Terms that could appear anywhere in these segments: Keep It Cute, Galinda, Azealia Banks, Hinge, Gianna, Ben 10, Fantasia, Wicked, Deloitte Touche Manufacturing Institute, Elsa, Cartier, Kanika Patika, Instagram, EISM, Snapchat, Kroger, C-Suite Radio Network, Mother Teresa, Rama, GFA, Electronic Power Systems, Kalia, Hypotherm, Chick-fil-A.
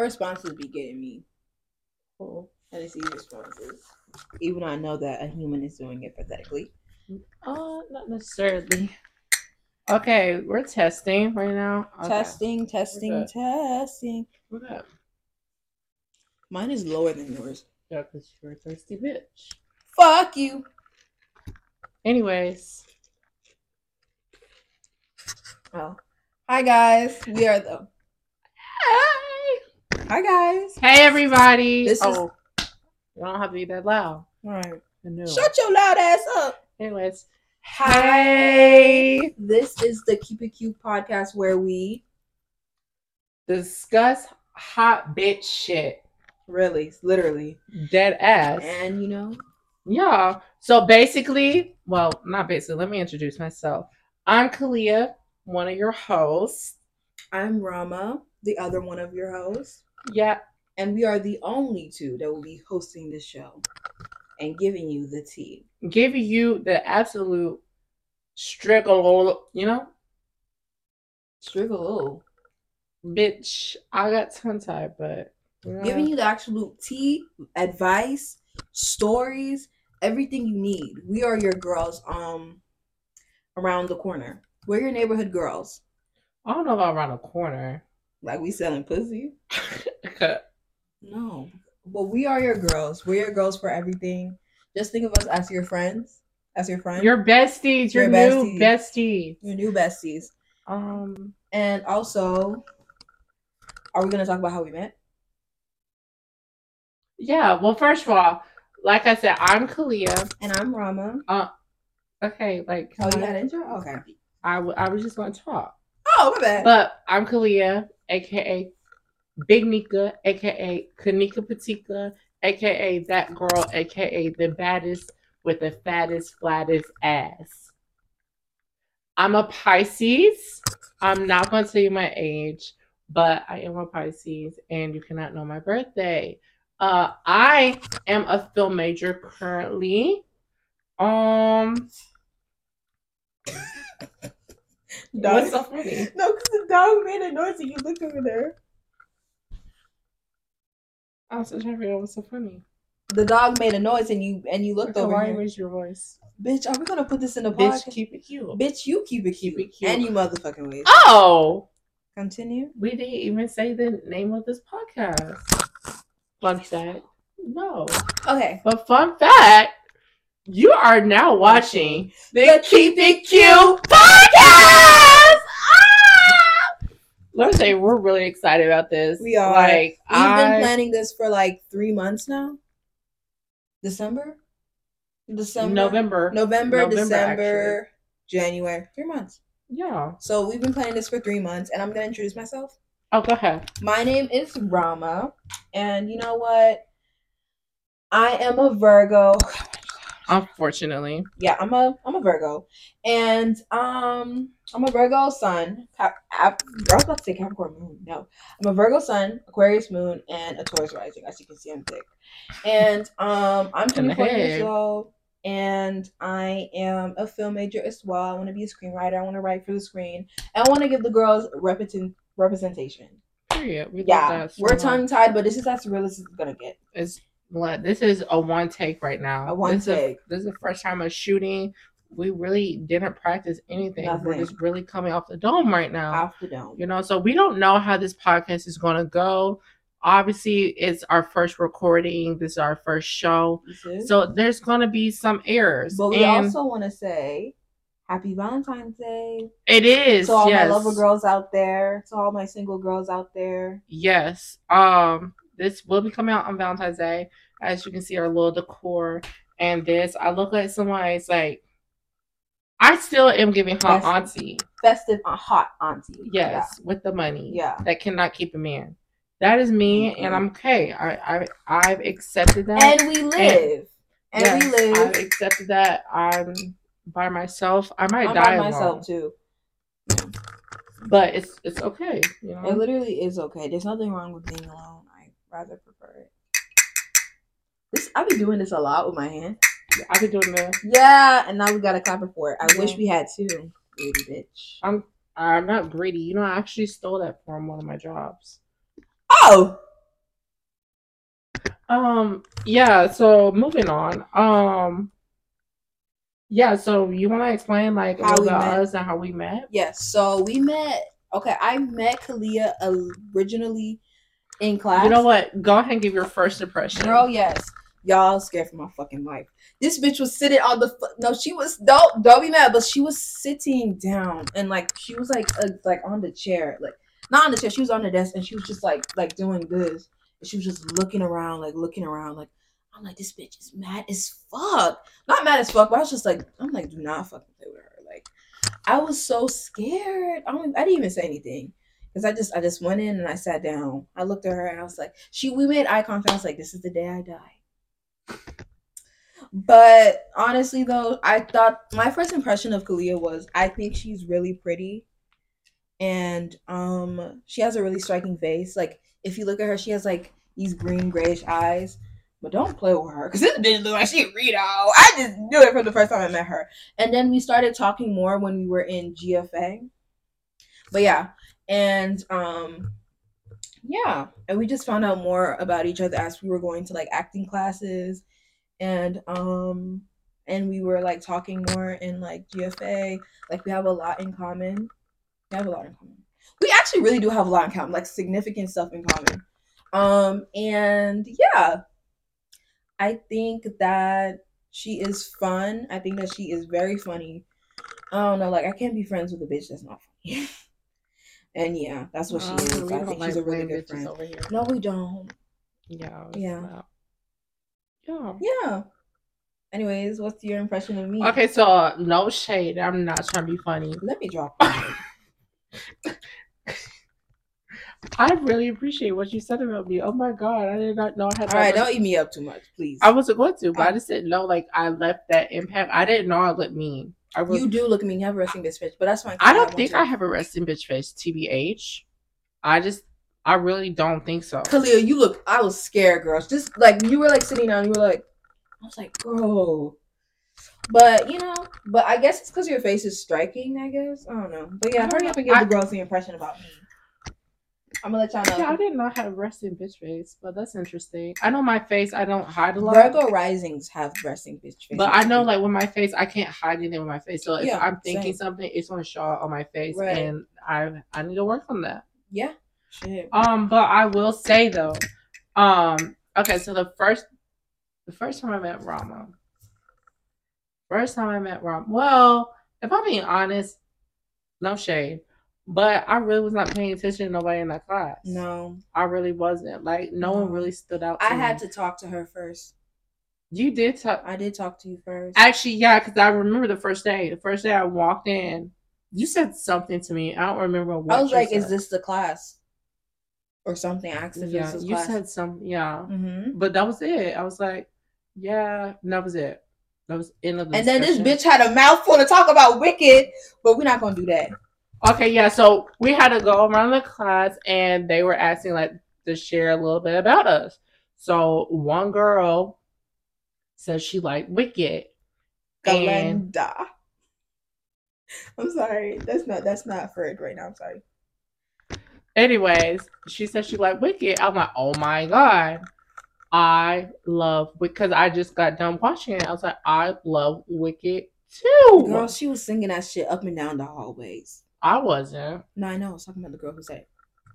Her responses be getting me. Cool. And it's these responses. Even though I know that a human is doing it pathetically. Not necessarily. Okay, we're testing right now. Okay. Testing. What up? Mine is lower than yours. Yeah, because you're a thirsty bitch. Fuck you. Anyways. Oh. Hi, guys. We are the... Hi, guys. Hey, everybody. This is... You don't have to be that loud. All right. Shut your loud ass up. Anyways. Hi. This is the Keep It Cute podcast where we... discuss hot bitch shit. Really. Literally. Dead ass. And, you know... Yeah. So, basically... Well, not basically. Let me introduce myself. I'm Kalia, one of your hosts. I'm Rama, the other one of your hosts. Yeah. And we are the only two that will be hosting this show and giving you the tea. Giving you the absolute striggle, you know? Striggle. Bitch, I got tongue-tied, but... You know. Giving you the absolute tea, advice, stories, everything you need. We are your girls around the corner. We're your neighborhood girls. I don't know about around the corner. Like we selling pussy? No. But we are your girls. We're your girls for everything. Just think of us as your friends. As your friend. Your besties. Your new besties. Your new besties. And also, are we going to talk about how we met? Yeah. Well, first of all, like I said, I'm Kalia. And I'm Rama. Okay. Like. Oh, you got intro? Okay. I was just going to talk. Oh, my bad. But I'm Kalia, a.k.a. Big Nika, a.k.a. Kanika Patika, a.k.a. that girl, a.k.a. the baddest with the fattest, flattest ass. I'm a Pisces. I'm not going to tell you my age, but I am a Pisces, and you cannot know my birthday. I am a film major currently. Dog. What's so funny? No, because the dog made a noise and you looked over there. I was trying to figure out what's so funny. The dog made a noise and you looked over there. Why raise your voice? Bitch, are we gonna put this in the podcast? Bitch, keep it cute. Bitch, you keep it cute. And you motherfucking ways. Oh. Continue. We didn't even say the name of this podcast. Fun fact. No. Okay. But fun fact. You are now watching the Keep It Cute podcast. Ah! Let me say, we're really excited about this. We are. Like, We've been planning this for like 3 months now. December. November, December, actually. January. 3 months. Yeah. So we've been planning this for 3 months, and I'm going to introduce myself. Oh, go ahead. My name is Rama, and you know what? I am a Virgo. Unfortunately. Yeah, I'm a Virgo. And I'm a Virgo sun. I was about to say Capricorn moon. No. I'm a Virgo sun, Aquarius moon, and a Taurus rising. As you can see, I'm thick. And I'm 24 years old, and I am a film major as well. I want to be a screenwriter. I want to write for the screen. And I want to give the girls representation. Period. We're tongue-tied, but this is as real as it's going to get. This is a one take right now. This is the first time of shooting. We really didn't practice anything. Nothing. We're just really coming off the dome right now. Off the dome. You know, so we don't know how this podcast is going to go. Obviously, it's our first recording. This is our first show. So there's going to be some errors. But we also want to say happy Valentine's Day. It is. To all my lover girls out there. To all my single girls out there. Yes. This will be coming out on Valentine's Day. As you can see, our little decor and this. I look at somebody's like, I still am giving hot auntie. Festive hot auntie. Yes, yeah. With the money. Yeah. That cannot keep a man. That is me, mm-hmm. And I'm okay. I've accepted that. And we live. I've accepted that. I'm by myself. I might die alone. I'm by myself, too. But it's okay. You know? It literally is okay. There's nothing wrong with being alone. Rather prefer it. I've been doing this a lot with my hand. Yeah, I've been doing this. Yeah, and now we got a clapper for it. I wish we had two. Greedy bitch. I'm not greedy. You know, I actually stole that from one of my jobs. Oh! Yeah, so moving on. Yeah, so you want to explain, like, how we met? Us and how we met? Yes, so we met, okay, I met Kalia originally in class. You know what? Go ahead and give your first impression. Girl, yes. Y'all scared for my fucking life. This bitch was sitting on the, don't be mad, but she was sitting down, and, like, she was, like on the chair, like, not on the chair, she was on the desk, and she was just, like, doing this, and she was just looking around, like, I'm like, this bitch is mad as fuck. Not mad as fuck, but I was just like, I'm like, do not fucking play with her. Like, I was so scared. I didn't even say anything. Because I just went in and I sat down. I looked at her and I was like, we made eye contact. I was like, this is the day I die. But honestly, though, I thought my first impression of Kalia was, I think she's really pretty. And she has a really striking face. Like, if you look at her, she has, like, these green, grayish eyes. But don't play with her, because this bitch look like she read all. I just knew it from the first time I met her. And then we started talking more when we were in GFA. But yeah, and yeah. And we just found out more about each other as we were going to, like, acting classes. And we were, like, talking more in, like, GFA. Like, we have a lot in common. We actually really do have a lot in common, like, significant stuff in common. And yeah. I think that she is fun. I think that she is very funny. I don't know. Like, I can't be friends with a bitch that's not funny. And, yeah, that's what she is. I think she's a really good friend. No, we don't. Yeah. Anyways, what's your impression of me? Okay, so no shade. I'm not trying to be funny. Let me drop it. I really appreciate what you said about me. Oh my god, I did not know I had. All right, don't eat me up too much, please. I wasn't going to, but I just didn't know. Like, I left that impact. I didn't know I looked mean. You do look mean. You have a resting bitch face, but that's fine. I don't think I have a resting bitch face, TBH. I really don't think so. Kalia, you look. I was scared, girl. Just like you were like sitting down, you were like, I was like, girl. But, you know, but I guess it's because your face is striking. I guess I don't know, but yeah, hurry up and give the girls the impression about me. I'm gonna let y'all know. Yeah, I did not have resting bitch face, but that's interesting. I know my face, I don't hide a lot. Virgo risings have resting bitch face. But I know, like, with my face, I can't hide anything with my face. So if I'm thinking something, it's gonna show up on my face, right. And I need to work on that. Yeah. Shit. But I will say though, okay, so the first time I met Rama. Well, if I'm being honest, no shade. But I really was not paying attention to nobody in that class. No. I really wasn't. Like, no one really stood out to me. I had to talk to her first. You did talk. I did talk to you first. Actually, yeah, because I remember the first day. The first day I walked in, you said something to me. I don't remember what I was like, said. Is this the class? Or something. I asked if this was the class. You said something, yeah. Mm-hmm. But that was it. I was like, yeah. And that was it. That was the end of the discussion. And then this bitch had a mouthful to talk about Wicked, but we're not going to do that. Okay, yeah, so we had to go around the class, and they were asking, like, to share a little bit about us. So one girl said she liked Wicked. Galinda. I'm sorry. That's not for it right now. I'm sorry. Anyways, she said she liked Wicked. I'm like, oh, my God. I love Wicked. Because I just got done watching it. I was like, I love Wicked, too. Girl, she was singing that shit up and down the hallways. I wasn't. No, I know. I was talking about the girl who said,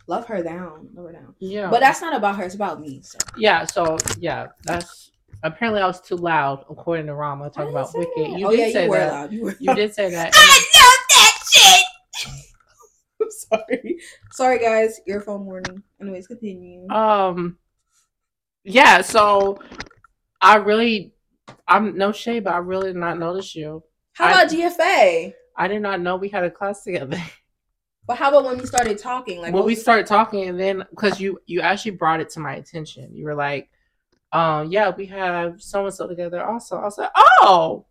love her down. Love her down. Yeah. But that's not about her. It's about me. So. Yeah. So, yeah. That's apparently I was too loud, according to Rama, talking about Wicked. That. You did say that. You did say that. I love that shit! I'm sorry. Sorry, guys. Earphone warning. Anyways, continue. Yeah. So, I'm no shade, but I really did not notice you. How about GFA? I did not know we had a class together. But how about when we started talking? Like, when we started talking, and then because you actually brought it to my attention. You were like, yeah, we have so and so together also. I was like, oh,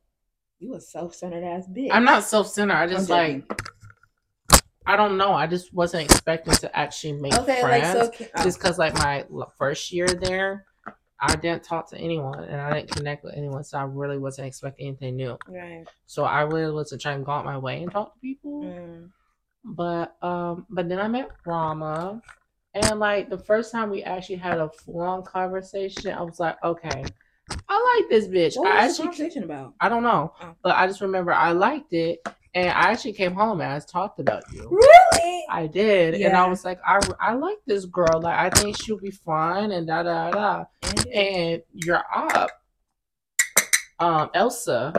you a self-centered ass bitch. I'm not self-centered. I just I don't know. I just wasn't expecting to actually make friends. Just because like my first year there, I didn't talk to anyone and I didn't connect with anyone, so I really wasn't expecting anything new. Right. So I really wasn't trying to go out my way and talk to people. But then I met Rama, And like the first time we actually had a long conversation, I was like, okay, I like this bitch. What was the conversation about? I don't know, but I just remember I liked it. And I actually came home and I talked about you. Really? I did. Yeah. And I was like, I like this girl. Like, I think she'll be fun and da, da, da. And your op, Elsa,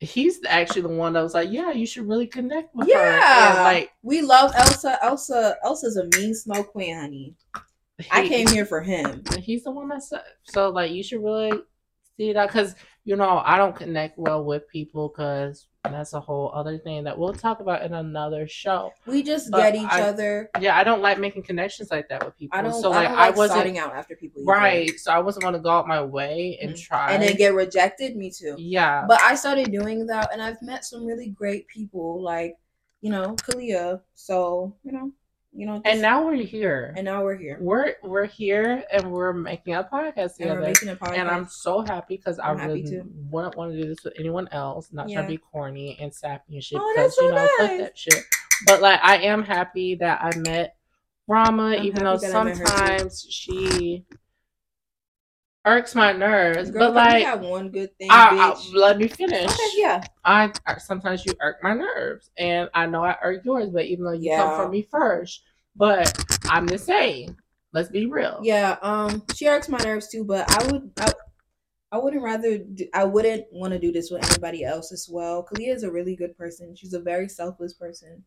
he's actually the one that was like, yeah, you should really connect with her. Yeah. Like, we love Elsa. Elsa's a mean snow queen, honey. I came here for him. He's the one that said, so like, you should really see that. Because, you know, I don't connect well with people because... And that's a whole other thing that we'll talk about in another show. We just get each other. Yeah, I don't like making connections like that with people. I don't, so like, I wasn't starting out after people. Either. Right. So I wasn't going to go out my way and try. And then get rejected. Me too. Yeah. But I started doing that and I've met some really great people like, you know, Kalia. So, you know. Just, and now we're here. We're here and we're making a podcast together. And I'm so happy because I wouldn't want to do this with anyone else. Not trying to be corny and sappy and shit. Oh, that's so nice. Fuck that shit. But like, I am happy that I met Rama, even though sometimes she irks my nerves. Girl, but like, have one good thing. Let me finish. Okay, yeah. I sometimes you irk my nerves, and I know I irk yours, but even though you come for me first, but I'm the same. Let's be real. Yeah. She irks my nerves too, but I wouldn't want to do this with anybody else as well. Kalia is a really good person. She's a very selfless person.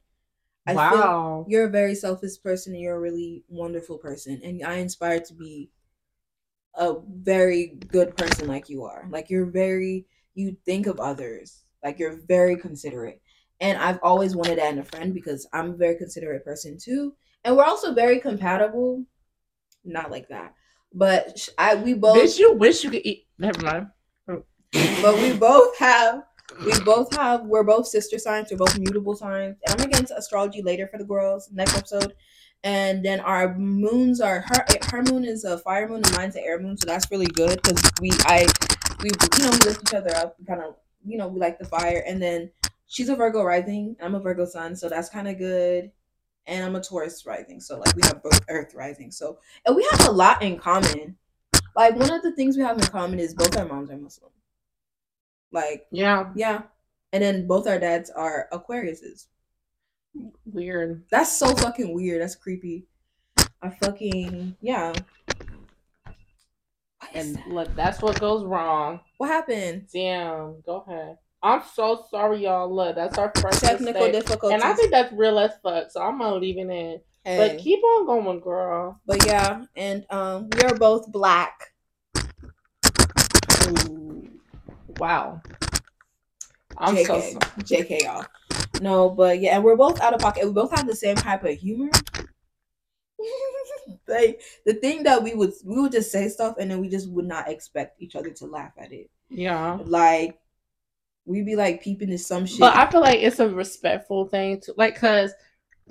I feel you're a very selfless person, and you're a really wonderful person, and I inspired to be a very good person like you are. Like, you think of others. Like, you're very considerate. And I've always wanted that in a friend because I'm a very considerate person too. And we're also very compatible. Not like that. But we both... Bitch, you wish you could eat... Never mind. But we're both sister signs. We're both mutable signs. And I'm going to get into astrology later for the girls. Next episode. And then our moons are her moon is a fire moon and mine's an air moon, so that's really good because we lift each other up. We kind of we like the fire. And then she's a Virgo rising, I'm a Virgo sun, so that's kind of good. And I'm a Taurus rising, so like we have both Earth rising. So and we have a lot in common. Like one of the things we have in common is both our moms are Muslim. Like yeah, and then both our dads are Aquariuses. Weird. That's so fucking weird. That's creepy. I fucking look, that's what goes wrong. What happened? Damn. Go ahead. I'm so sorry, y'all. Look, that's our first technical difficulty, and I think that's real as fuck. So I'm gonna leave it in. Hey. But keep on going, girl. But yeah, and we are both black. Ooh. Wow. I'm JK. So sorry. JK, y'all. No, but yeah, and we're both out of pocket. We both have the same type of humor. Like the thing that we would just say stuff and then we just would not expect each other to laugh at it. Yeah, like we'd be like peeping at some shit. But I feel like it's a respectful thing to like, cause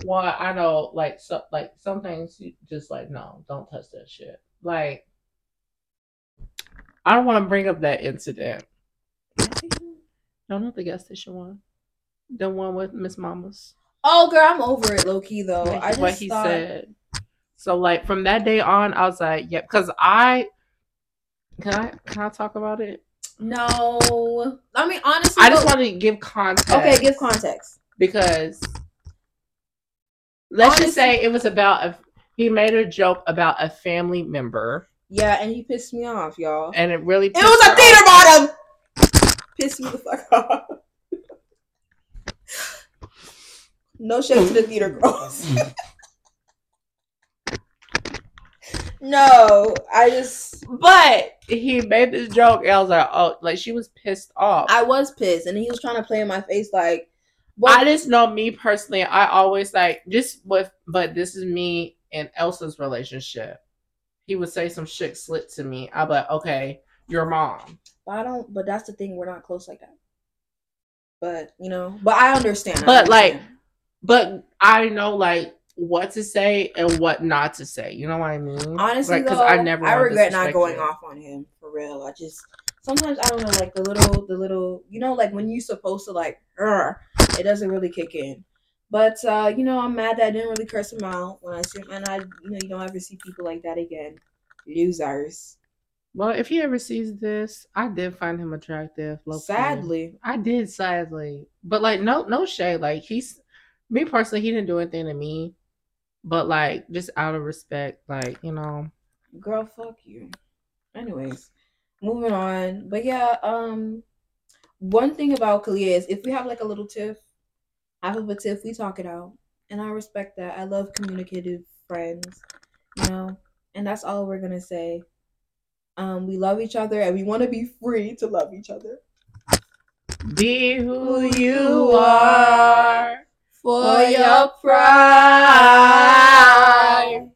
I know like so like some things you just like no, don't touch that shit. Like I don't want to bring up that incident. No, not the gas station one. The one with Miss Mamas. Oh, girl, I'm over it, low key though. Like, I just what he said. So, like from that day on, I was like, "Yep," because can I talk about it? No, I mean honestly, I just want to give context. Okay, give context because let's just say it was about he made a joke about a family member. Yeah, and he pissed me off, y'all. And it really pissed it was a theater bottom. Pissed me the fuck off. No shade to the theater girls. No, I just. But he made this joke, and I was like, "Oh, like she was pissed off." I was pissed, and he was trying to play in my face, like. Well, I just know me personally. I always like just with, but this is me and Elsa's relationship. He would say some shit slit to me. I'm like, okay, your mom. But that's the thing. We're not close like that. But I understand. But like. But I know, like, what to say and what not to say. You know what I mean? Honestly, like, though, I regret not going off on him, for real. I just, sometimes, I don't know, like, the little, like, when you're supposed to, like, it doesn't really kick in. But, you know, I'm mad that I didn't really curse him out when I see him. And you know, you don't ever see people like that again. Losers. Well, if he ever sees this, I did find him attractive. Sadly. I did, sadly. But, like, no shade. Like, me personally, he didn't do anything to me. But, like, just out of respect, like, you know. Girl, fuck you. Anyways, moving on. But, yeah, one thing about Kalia is if we have, like, a little tiff, half of a tiff, we talk it out, and I respect that. I love communicative friends, you know, and that's all we're gonna say. We love each other, and we want to be free to love each other. Be who you are for your pride.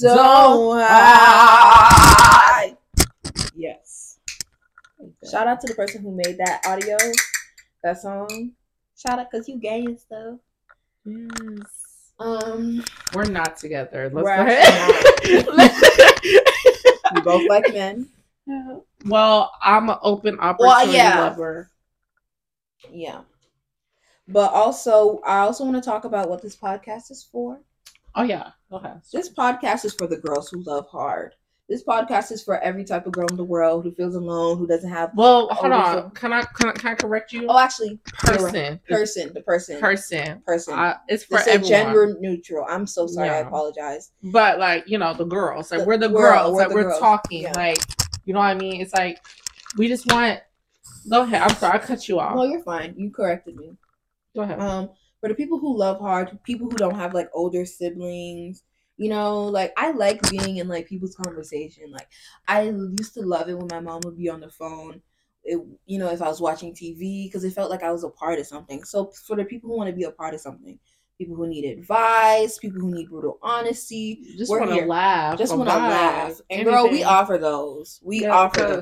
Don't hide. Yes. Okay. Shout out to the person who made that audio, that song. Shout out, cause you gay and stuff. Yes. We're not together. Let's go ahead. We both like men. Yeah. Well, I'm an open opportunity lover. Yeah. But also, I also want to talk about what this podcast is for. Oh yeah, go ahead. This podcast is for the girls who love hard. This podcast is for every type of girl in the world who feels alone, who doesn't have. Well, hold on. Can I correct you? Oh, actually, person. It's for everyone. Gender neutral. I'm so sorry. Yeah. I apologize. But like, you know, the girls, like we're the girls, like we're talking, like you know what I mean. It's like we just want. Go ahead. I'm sorry, I cut you off. No, you're fine. You corrected me. Go ahead. For the people who love hard, people who don't have like older siblings. You know, like, I like being in, like, people's conversation. Like, I used to love it when my mom would be on the phone, you know, if I was watching TV, because it felt like I was a part of something. So, for the people who want to be a part of something, people who need advice, people who need brutal honesty. Just want to laugh. Just want to laugh. And, anything. Girl, we offer those. Child,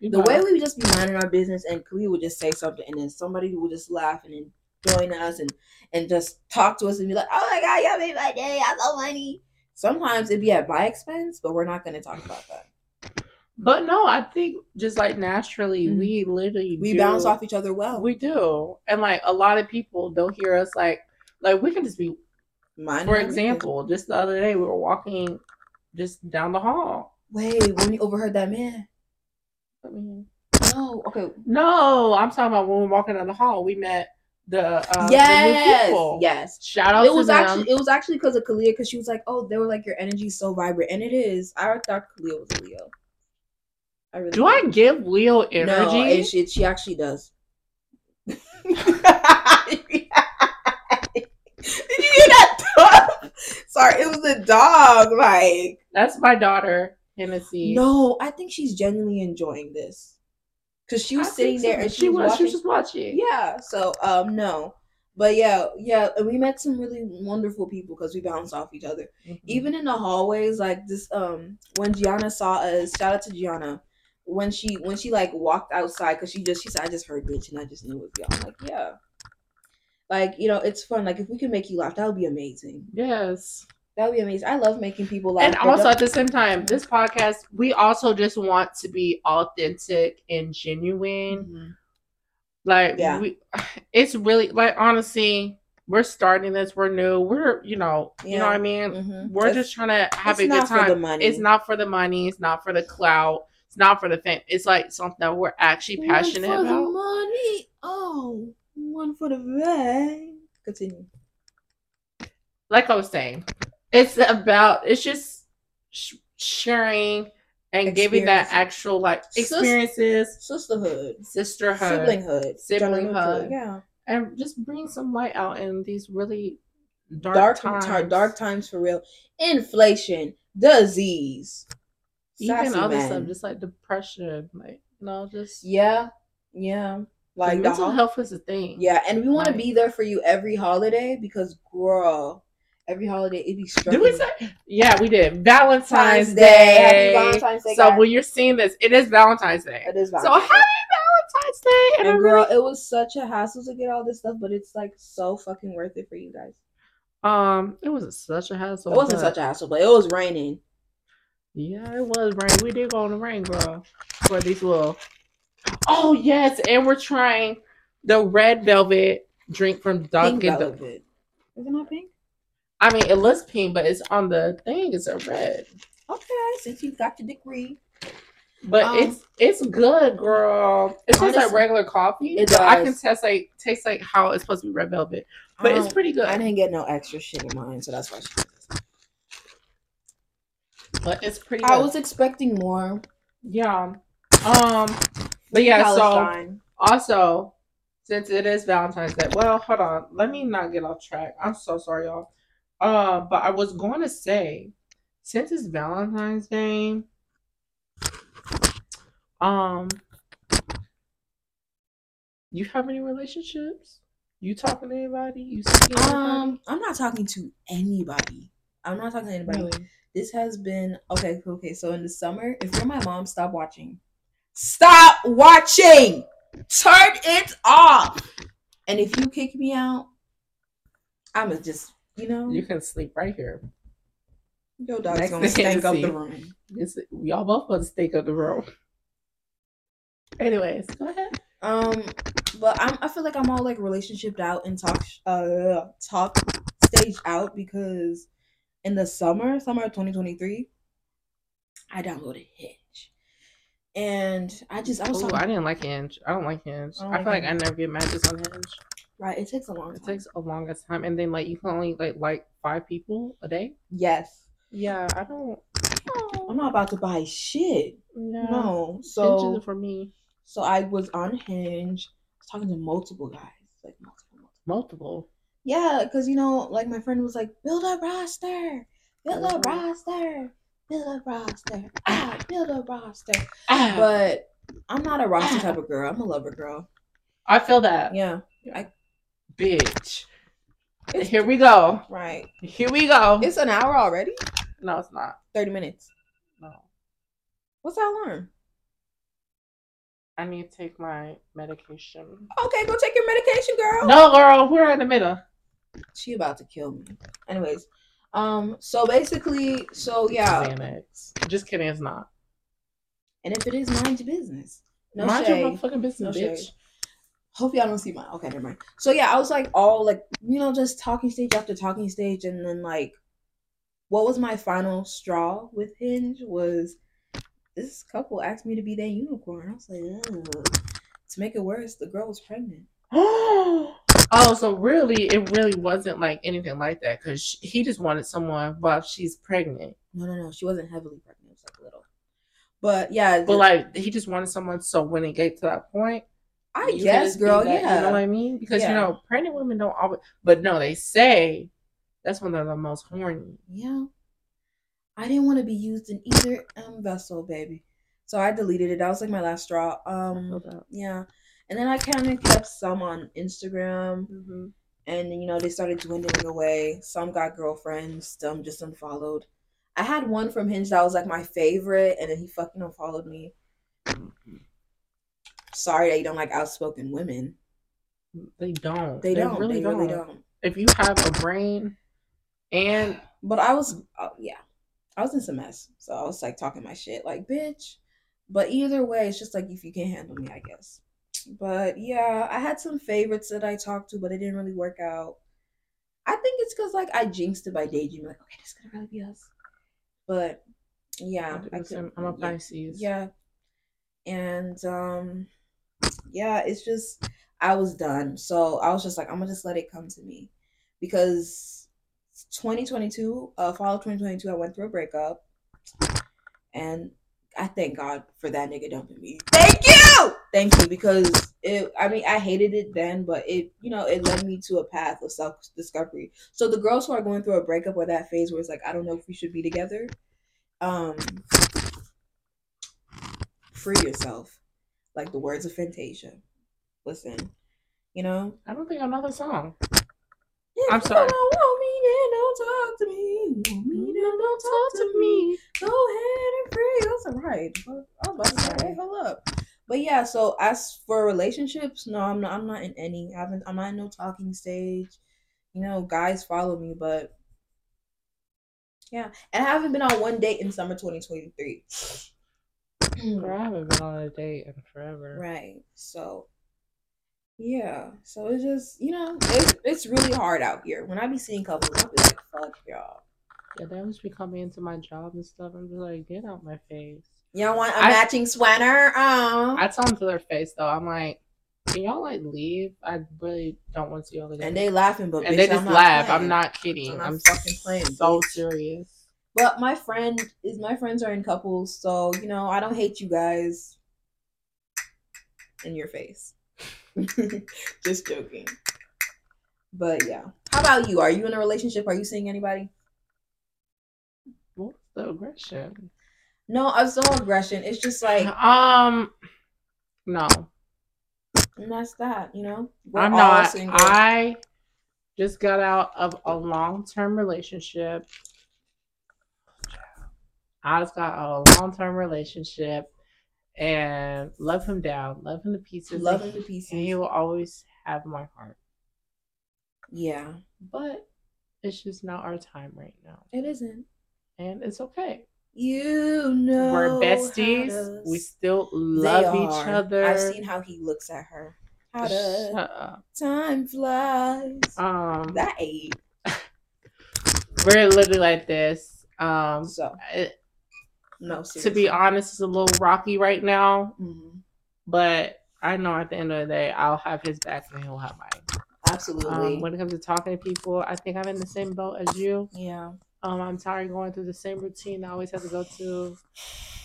the way we would just be minding our business, and we would just say something, and then somebody would just laugh, and then join us and just talk to us and be like, oh my god, y'all made my day, I love money. Sometimes it'd be at my expense, but we're not going to talk about that. But no, I think just like naturally, we literally we bounce off each other well. We do. And like a lot of people don't hear us like we can just be minding. For example, just the other day we were walking just down the hall. Wait, when you overheard that man? No, okay. No, I'm talking about when we were walking down the hall, we met the new people. Yes. Shout out to them. It was actually because of Kalia, because she was like, oh, they were like, your energy's so vibrant. And it is. I thought Kalia was a Leo. I give Leo energy? No, and she actually does. Did you hear that dog? Sorry, it was a dog. Like, that's my daughter, Hennessy. No, I think she's genuinely enjoying this. Because she was sitting there and she was just watching. Yeah. So, no. But yeah. And we met some really wonderful people because we bounced off each other. Mm-hmm. Even in the hallways, like this, when Gianna saw us, shout out to Gianna. When she like walked outside, because she said, I just heard bitch and I just knew it was y'all. I'm like, yeah. Like, you know, it's fun. Like, if we can make you laugh, that would be amazing. Yes. That would be amazing. I love making people laugh. And also at the same time, this podcast, we also just want to be authentic and genuine. Mm-hmm. Like, yeah. It's really, like, honestly, we're starting this. We're new. We're, you know, yeah. You know what I mean? Mm-hmm. We're just trying to have a good time. For the money. It's not for the money. It's not for the clout. It's not for the fame. It's, like, something that we're actually passionate about. One for the money. Oh, one for the rent. Continue. Like I was saying. It's just sharing and giving that actual, like, experiences. Sisterhood. Siblinghood. Yeah. And just bring some light out in these really dark times. Dark times for real. Inflation. Disease. Even all this stuff. Just, like, depression. Like, no, just. Yeah. Like, mental health is a thing. Yeah. And we want to be there for you every holiday because, girl. Every holiday, it be struggling. Did we say? Yeah, we did. Valentine's Day. Happy Valentine's Day. So guys. When you're seeing this, it is Valentine's Day. So happy Valentine's Day. And girl, it was such a hassle to get all this stuff, but it's like so fucking worth it for you guys. It wasn't such a hassle. It wasn't such a hassle, but it was raining. Yeah, it was raining. We did go in the rain, girl. For these little. Oh yes, and we're trying the red velvet drink from Dunkin' Donuts. Is it not pink? I mean, it looks pink, but it's on the thing. It's a red. Okay, since you got your degree. But it's good, girl. It tastes like regular coffee. It does. I can taste like how it's supposed to be red velvet, but it's pretty good. I didn't get no extra shit in mine, so that's why. But it's pretty. I was expecting more. Yeah. But yeah. Palestine. So also, since it is Valentine's Day, well, hold on. Let me not get off track. I'm so sorry, y'all. But I was going to say, since it's Valentine's Day, you have any relationships? You talking to anybody? You seeing anybody? I'm not talking to anybody. Really? This has been okay. So in the summer, if you're my mom, stop watching. Stop watching. Turn it off. And if you kick me out, I'ma just. You know, you can sleep right here. Your dog's gonna stink up the room. Y'all both gonna stink up the room. Anyways, go ahead. But I feel like I'm all like relationshiped out and talk stage out because in the summer of 2023, I downloaded Hinge, and I didn't like Hinge. I don't like Hinge. I feel like I never get matches on Hinge. Right, it takes a long time. It takes a longest time, and then like you can only like 5 people a day. Yes. Yeah, I'm not about to buy shit. No. So Hinge isn't for me. So I was on Hinge, I was talking to multiple guys, like multiple. Yeah, because you know, like my friend was like, build a roster. But I'm not a roster type of girl. I'm a lover girl. I feel that. Yeah. Bitch, here we go. Right. Here we go. It's an hour already? No, it's not. 30 minutes. No. What's that alarm? I need to take my medication. Okay, go take your medication, girl. No, girl. We're in the middle. She about to kill me. Anyways, so yeah. Xanax. Just kidding, it's not. And if it is, mind your business. No mind shade. Your fucking business, no bitch. Shade. Hope y'all don't see mine. Okay, never mind. So yeah, I was like all like, you know, just talking stage after talking stage, and then like what was my final straw with Hinge was this couple asked me to be their unicorn. I was like, ugh. To make it worse, the girl was pregnant. Oh, so really it really wasn't like anything like that because he just wanted someone while she's pregnant. No, she wasn't heavily pregnant, it was like little. But yeah, but like he just wanted someone, so when it gets to that point, I guess, girl, that, yeah. You know what I mean? Because, yeah. You know, pregnant women don't always... But no, they say that's when they're the most horny. Yeah. I didn't want to be used in either vessel, baby. So I deleted it. That was, like, my last straw. Yeah. And then I kind of kept some on Instagram. Mm-hmm. And, you know, they started dwindling away. Some got girlfriends. Some just unfollowed. I had one from Hinge that was, like, my favorite. And then he fucking unfollowed me. Mm-hmm. Sorry that you don't like outspoken women. They really don't. If you have a brain and... But I was... I was in some mess. So I was like talking my shit like, bitch. But either way, it's just like if you can't handle me, I guess. But yeah, I had some favorites that I talked to, but it didn't really work out. I think it's because like I jinxed it by daydreaming. Like, okay, this could really be us. But yeah. I'm a Pisces. Yeah. And yeah, it's just I was done, so I was just like, I'm gonna just let it come to me, because 2022 fall of 2022 I went through a breakup, and I thank God for that nigga dumping me. Thank you, because it, I mean, I hated it then, but it, you know, it led me to a path of self-discovery. So the girls who are going through a breakup or that phase where it's like, I don't know if we should be together, free yourself, like the words of Fantasia. Listen, you know, I don't think I know the song. I'm sorry. Don't want me, then don't talk to me. Don't mean it, don't talk to me. Go ahead and free. That's all right. I'm about to say, hey, hold up. But yeah, so as for relationships, no, I'm not in any. I'm not in no talking stage. You know, guys follow me, but yeah, and I haven't been on one date in summer 2023. Girl, I haven't been on a date in forever. Right. So Yeah, so it's just, you know, it's really hard out here. When I be seeing couples, I be like, fuck y'all. Yeah, that was me coming into my job and stuff. I'm just like, get out my face. Y'all want a matching sweater? Oh. I tell them to their face, though. I'm like, can y'all, like, leave? I really don't want to see y'all again. And they laughing, but and bitch, they just laugh. Playing. I'm not kidding. I'm fucking playing. So serious. But my friends are in couples, so, you know, I don't hate you guys in your face. Just joking. But yeah. How about you? Are you in a relationship? Are you seeing anybody? What's the aggression? No, I saw aggression. It's just like no. And that's that, you know? I'm not single. I just got out of a long-term relationship. And love him down, love him to pieces. Love him to pieces. And he will always have my heart. Yeah. But it's just not our time right now. It isn't. And it's okay. You know. We're besties. We still love each other. I've seen how he looks at her. How does time flies. That age. We're literally like this. No, seriously. To be honest, it's a little rocky right now, but I know at the end of the day, I'll have his back and he'll have mine. Absolutely. When it comes to talking to people, I think I'm in the same boat as you. Yeah. I'm tired of going through the same routine I always have to go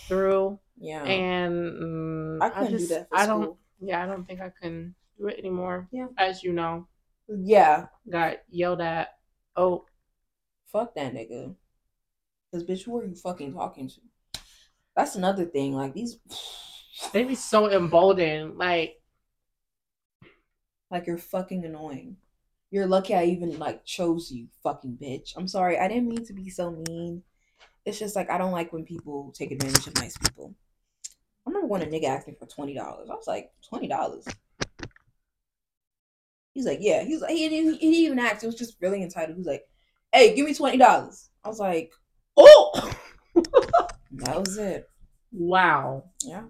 through. Yeah. And I couldn't do that. I don't think I can do it anymore. Yeah. As you know. Yeah. Got yelled at. Oh, fuck that nigga. Cause bitch, who are you fucking talking to? That's another thing. Like these, they be so emboldened. Like you're fucking annoying. You're lucky I even like chose you, fucking bitch. I'm sorry, I didn't mean to be so mean. It's just like I don't like when people take advantage of nice people. I remember when a nigga asked me for $20. I was like, $20. He's like, yeah. He's like, he didn't even ask. It was just really entitled. He's like, hey, give me $20. I was like, oh. That was it. Wow. Yeah.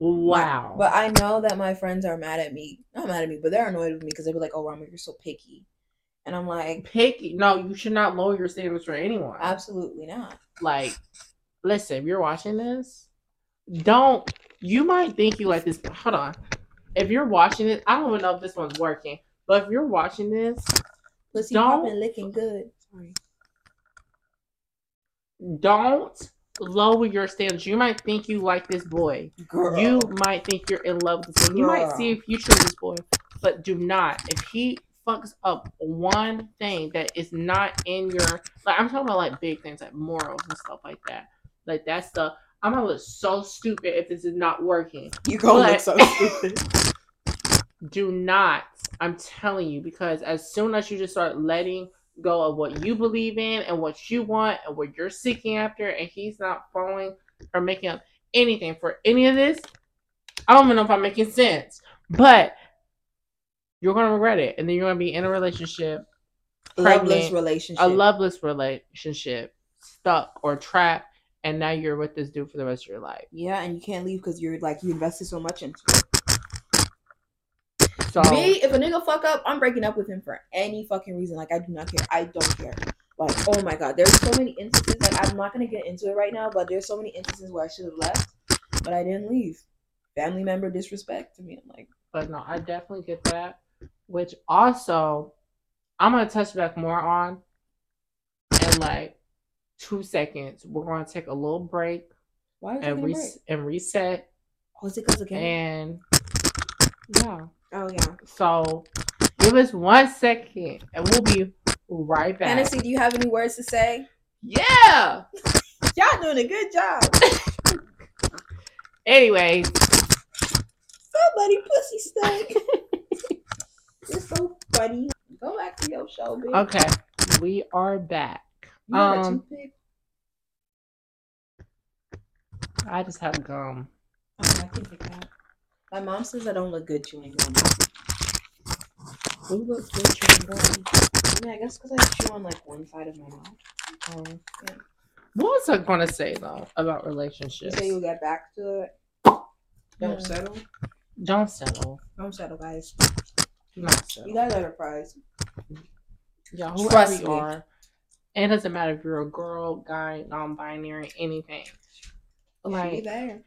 Wow. But I know that my friends are mad at me. Not mad at me, but they're annoyed with me because they were like, oh, Rama, you're so picky. And I'm like, picky? No, you should not lower your standards for anyone. Absolutely not. Like, listen, if you're watching this, you might think you like this. Hold on. If you're watching it, I don't even know if this one's working, but if you're watching this, pussy popping, looking good. Sorry. Don't lower your standards. You might think you like this boy. Girl. You might think you're in love with him. You might see a future with this boy, but do not. If he fucks up one thing that is not in your, like I'm talking about like big things like morals and stuff like that. Like that stuff, I'm gonna look so stupid if this is not working. You're gonna look so stupid. Do not. I'm telling you, because as soon as you just start letting go of what you believe in and what you want and what you're seeking after, and he's not following or making up anything for any of this. I don't even know if I'm making sense, but you're gonna regret it, and then you're gonna be in a relationship, a loveless relationship, stuck or trapped, and now you're with this dude for the rest of your life. Yeah, and you can't leave because you're like you invested so much into it. So, me, if a nigga fuck up, I'm breaking up with him for any fucking reason. Like, I do not care. I don't care. Like, oh my God. There's so many instances. Like, I'm not going to get into it right now, but there's so many instances where I should have left, but I didn't leave. Family member disrespect to me. I'm like. But no, I definitely get that. Which also, I'm going to touch back more on in like 2 seconds. We're going to take a little break. Why is it and reset. Oh, is it because again? And yeah. Oh, yeah. So, give us 1 second, and we'll be right back. Fantasy, do you have any words to say? Yeah! Y'all doing a good job. Anyway. Somebody pussy stuck. It's so funny. Go back to your show, bitch. Okay. We are back. You I just have gum. Oh, I can take that. My mom says I don't look good chewing gum. Who looks good chewing gum? Yeah, I guess because I chew on like one side of my mouth. Yeah. What was I gonna say though about relationships? You say you'll get back to it. Don't settle. Don't settle. Don't settle, guys. Do not settle. You guys enterprise. Yeah, whoever you are. It doesn't matter if you're a girl, guy, non-binary, anything. Like, there.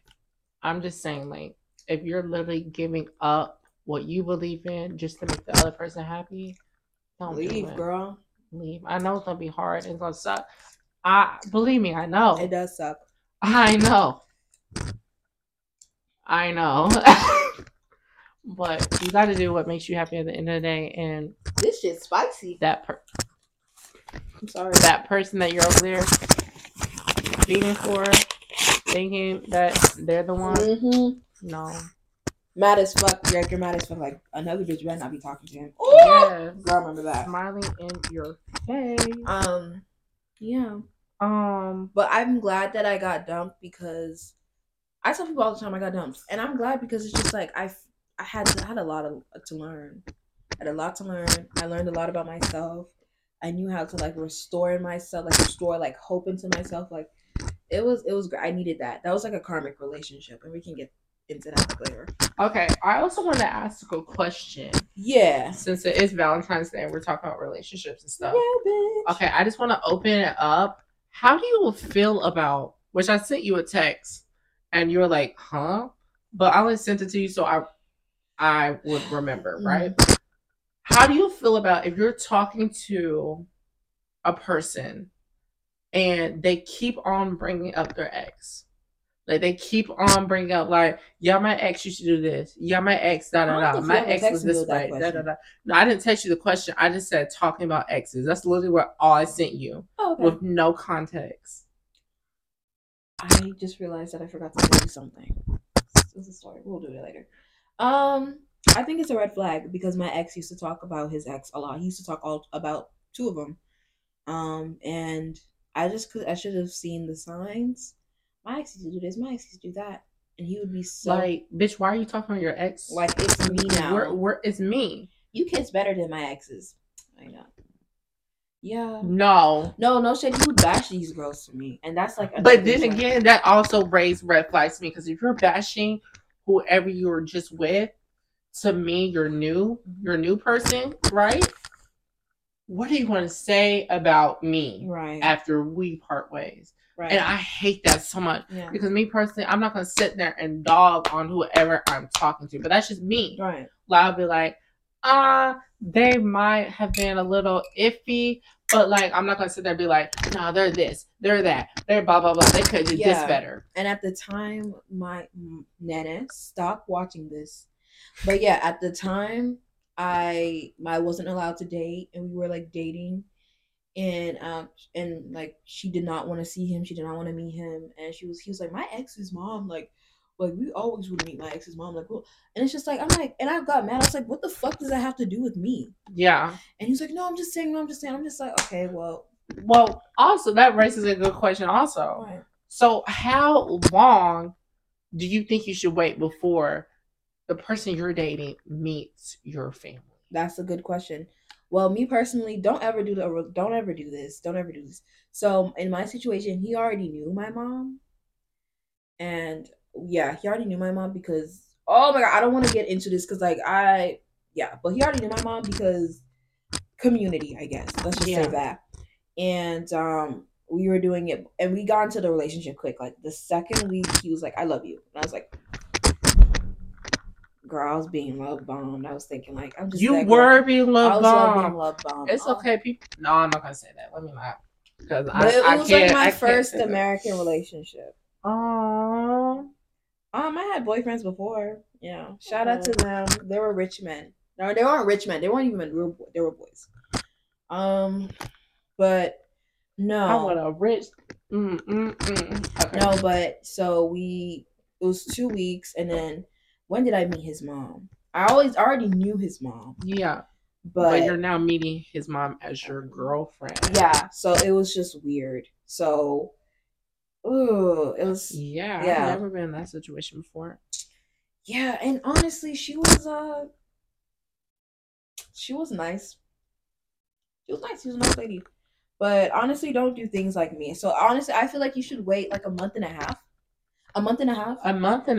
I'm just saying, like, if you're literally giving up what you believe in just to make the other person happy, don't leave, girl. Leave. I know it's gonna be hard. It's gonna suck. Believe me, I know. It does suck. I know. But you got to do what makes you happy at the end of the day. And this shit's spicy. I'm sorry. That person that you're over there beating for, thinking that they're the one. Mm-hmm. No. Mad as fuck. Like, you're mad as fuck. Like, another bitch better not be talking to him. Yeah. I remember that. Smiling in your face. Yeah. But I'm glad that I got dumped, because I tell people all the time I got dumped, and I'm glad because it's just like I had a lot to learn. I had a lot to learn. I learned a lot about myself. I knew how to like restore myself, like restore like hope into myself. Like it was great. I needed that. That was like a karmic relationship, and we can get into that later. Okay. I also want to ask a question. Yeah. Since it is Valentine's Day, and we're talking about relationships and stuff. Yeah, bitch. Okay. I just want to open it up. How do you feel about? Which I sent you a text, and you were like, "Huh?" But I only sent it to you so I would remember, right? Mm-hmm. How do you feel about if you're talking to a person and they keep on bringing up their ex? Like, they keep on bringing up, like, yeah, my ex, you should do this. Yeah, my ex, da-da-da. My ex was this way, da-da-da. No, I didn't text you the question. I just said talking about exes. That's literally what all I sent you. Oh, okay. With no context. I just realized that I forgot to tell you something. This is a story. We'll do it later. I think it's a red flag because my ex used to talk about his ex a lot. He used to talk about two of them. And I should have seen the signs. My ex used to do this, my ex used to do that. And he would be so like, bitch, why are you talking about your ex? Like, it's me now. It's me. You kids better than my exes. I know. Yeah. No shit. You would bash these girls to me. And that's like, but then again, that also raised red flags to me, because if you're bashing whoever you were just with, to me, your new person, right? What do you want to say about me, right, after we part ways? Right. And I hate that so much, yeah, because me personally, I'm not going to sit there and dog on whoever I'm talking to, but that's just me. Right. Like, I'll be like, they might have been a little iffy, but like, I'm not going to sit there and be like, no, they're this, they're that, they're blah, blah, blah. They could do this better. And at the time, my Nana, stop watching this. But yeah, at the time, I wasn't allowed to date, and we were like dating. And like, she did not want to see him. She did not want to meet him. And he was like, my ex's mom, like we always would meet my ex's mom. Like, cool. And it's just like, I'm like, and I got mad. I was like, what the fuck does that have to do with me? Yeah. And he's like, no, I'm just saying. I'm just like, okay, well, also that raises a good question also. Right. So how long do you think you should wait before the person you're dating meets your family? That's a good question. Well, me personally, don't ever do this. So in my situation, he already knew my mom, and yeah, he already knew my mom because, oh my god, I don't want to get into this because like but he already knew my mom because community, I guess. Let's just say that. And we were doing it, and we got into the relationship quick. Like the second week, he was like, "I love you," and I was like, girl, I was being love bombed. I was thinking like, I'm just being love bombed. It's okay, people. No, I'm not gonna say that. Let me not, because it was like my first American relationship. I had boyfriends before. Yeah, shout out to them. They were rich men. No, they weren't rich men. They weren't even real boys. They were boys. But no, I want a rich. Okay. No, but so it was 2 weeks, and then. When did I meet his mom? I already knew his mom. Yeah. But you're now meeting his mom as your girlfriend. Yeah. So it was just weird. So, it was. Yeah. I've never been in that situation before. Yeah. And honestly, she was nice. She was a nice lady. But honestly, don't do things like me. So honestly, I feel like you should wait like a month and a half. A month and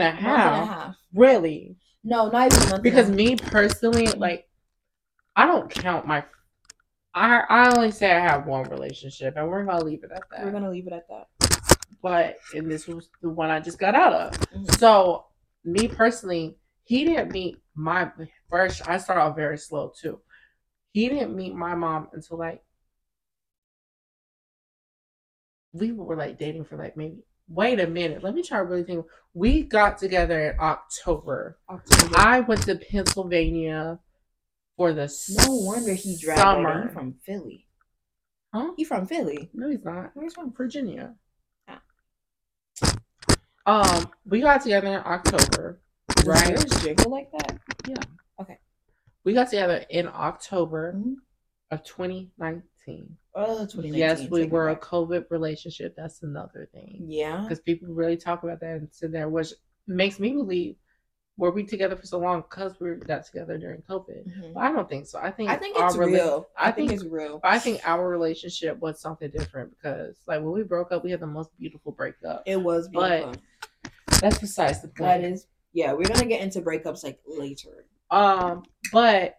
a half? Really? No, not even nothing. Because me personally, like, I don't count my. I only say I have one relationship, and we're gonna leave it at that. We're gonna leave it at that. But and this was the one I just got out of. Mm-hmm. So me personally, he didn't meet my first. I started off very slow too. He didn't meet my mom until like we were like dating for like maybe. Wait a minute. Let me try to really think. We got together in October. I went to Pennsylvania for the summer. No wonder he dragged from Philly. Huh? He from Philly? No, he's not. He's from Virginia. Yeah. We got together in October, right? Does yours jiggle like that? Yeah. Okay. We got together in October of 2019. Oh, yes, we were a COVID relationship. That's another thing. Yeah. Because people really talk about that and sit there, which makes me believe were we together for so long because we got together during COVID. Mm-hmm. But I don't think so. I think it's real. I think it's real. I think our relationship was something different because like when we broke up, we had the most beautiful breakup. It was beautiful. But that's besides the point. That is, yeah, we're gonna get into breakups like later. But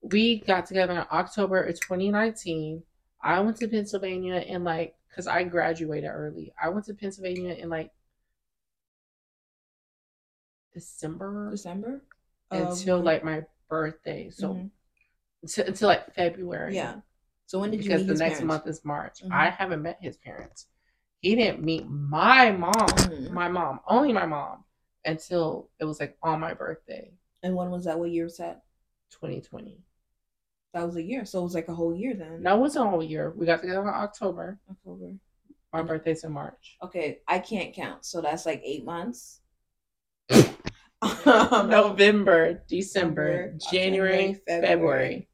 we got together in October of 2019. I went to Pennsylvania and like, cause I graduated early. I went to Pennsylvania in like December until like my birthday. So until like February. Yeah. So when did you meet his parents? Because the next month is March. Mm-hmm. I haven't met his parents. He didn't meet my mom, only my mom, until it was like on my birthday. And when was that? What year was that? 2020. That was a year. So it was like a whole year then. No, it wasn't a whole year. We got together in October. My birthday's in March. Okay. I can't count. So that's like 8 months. November, December, January, February.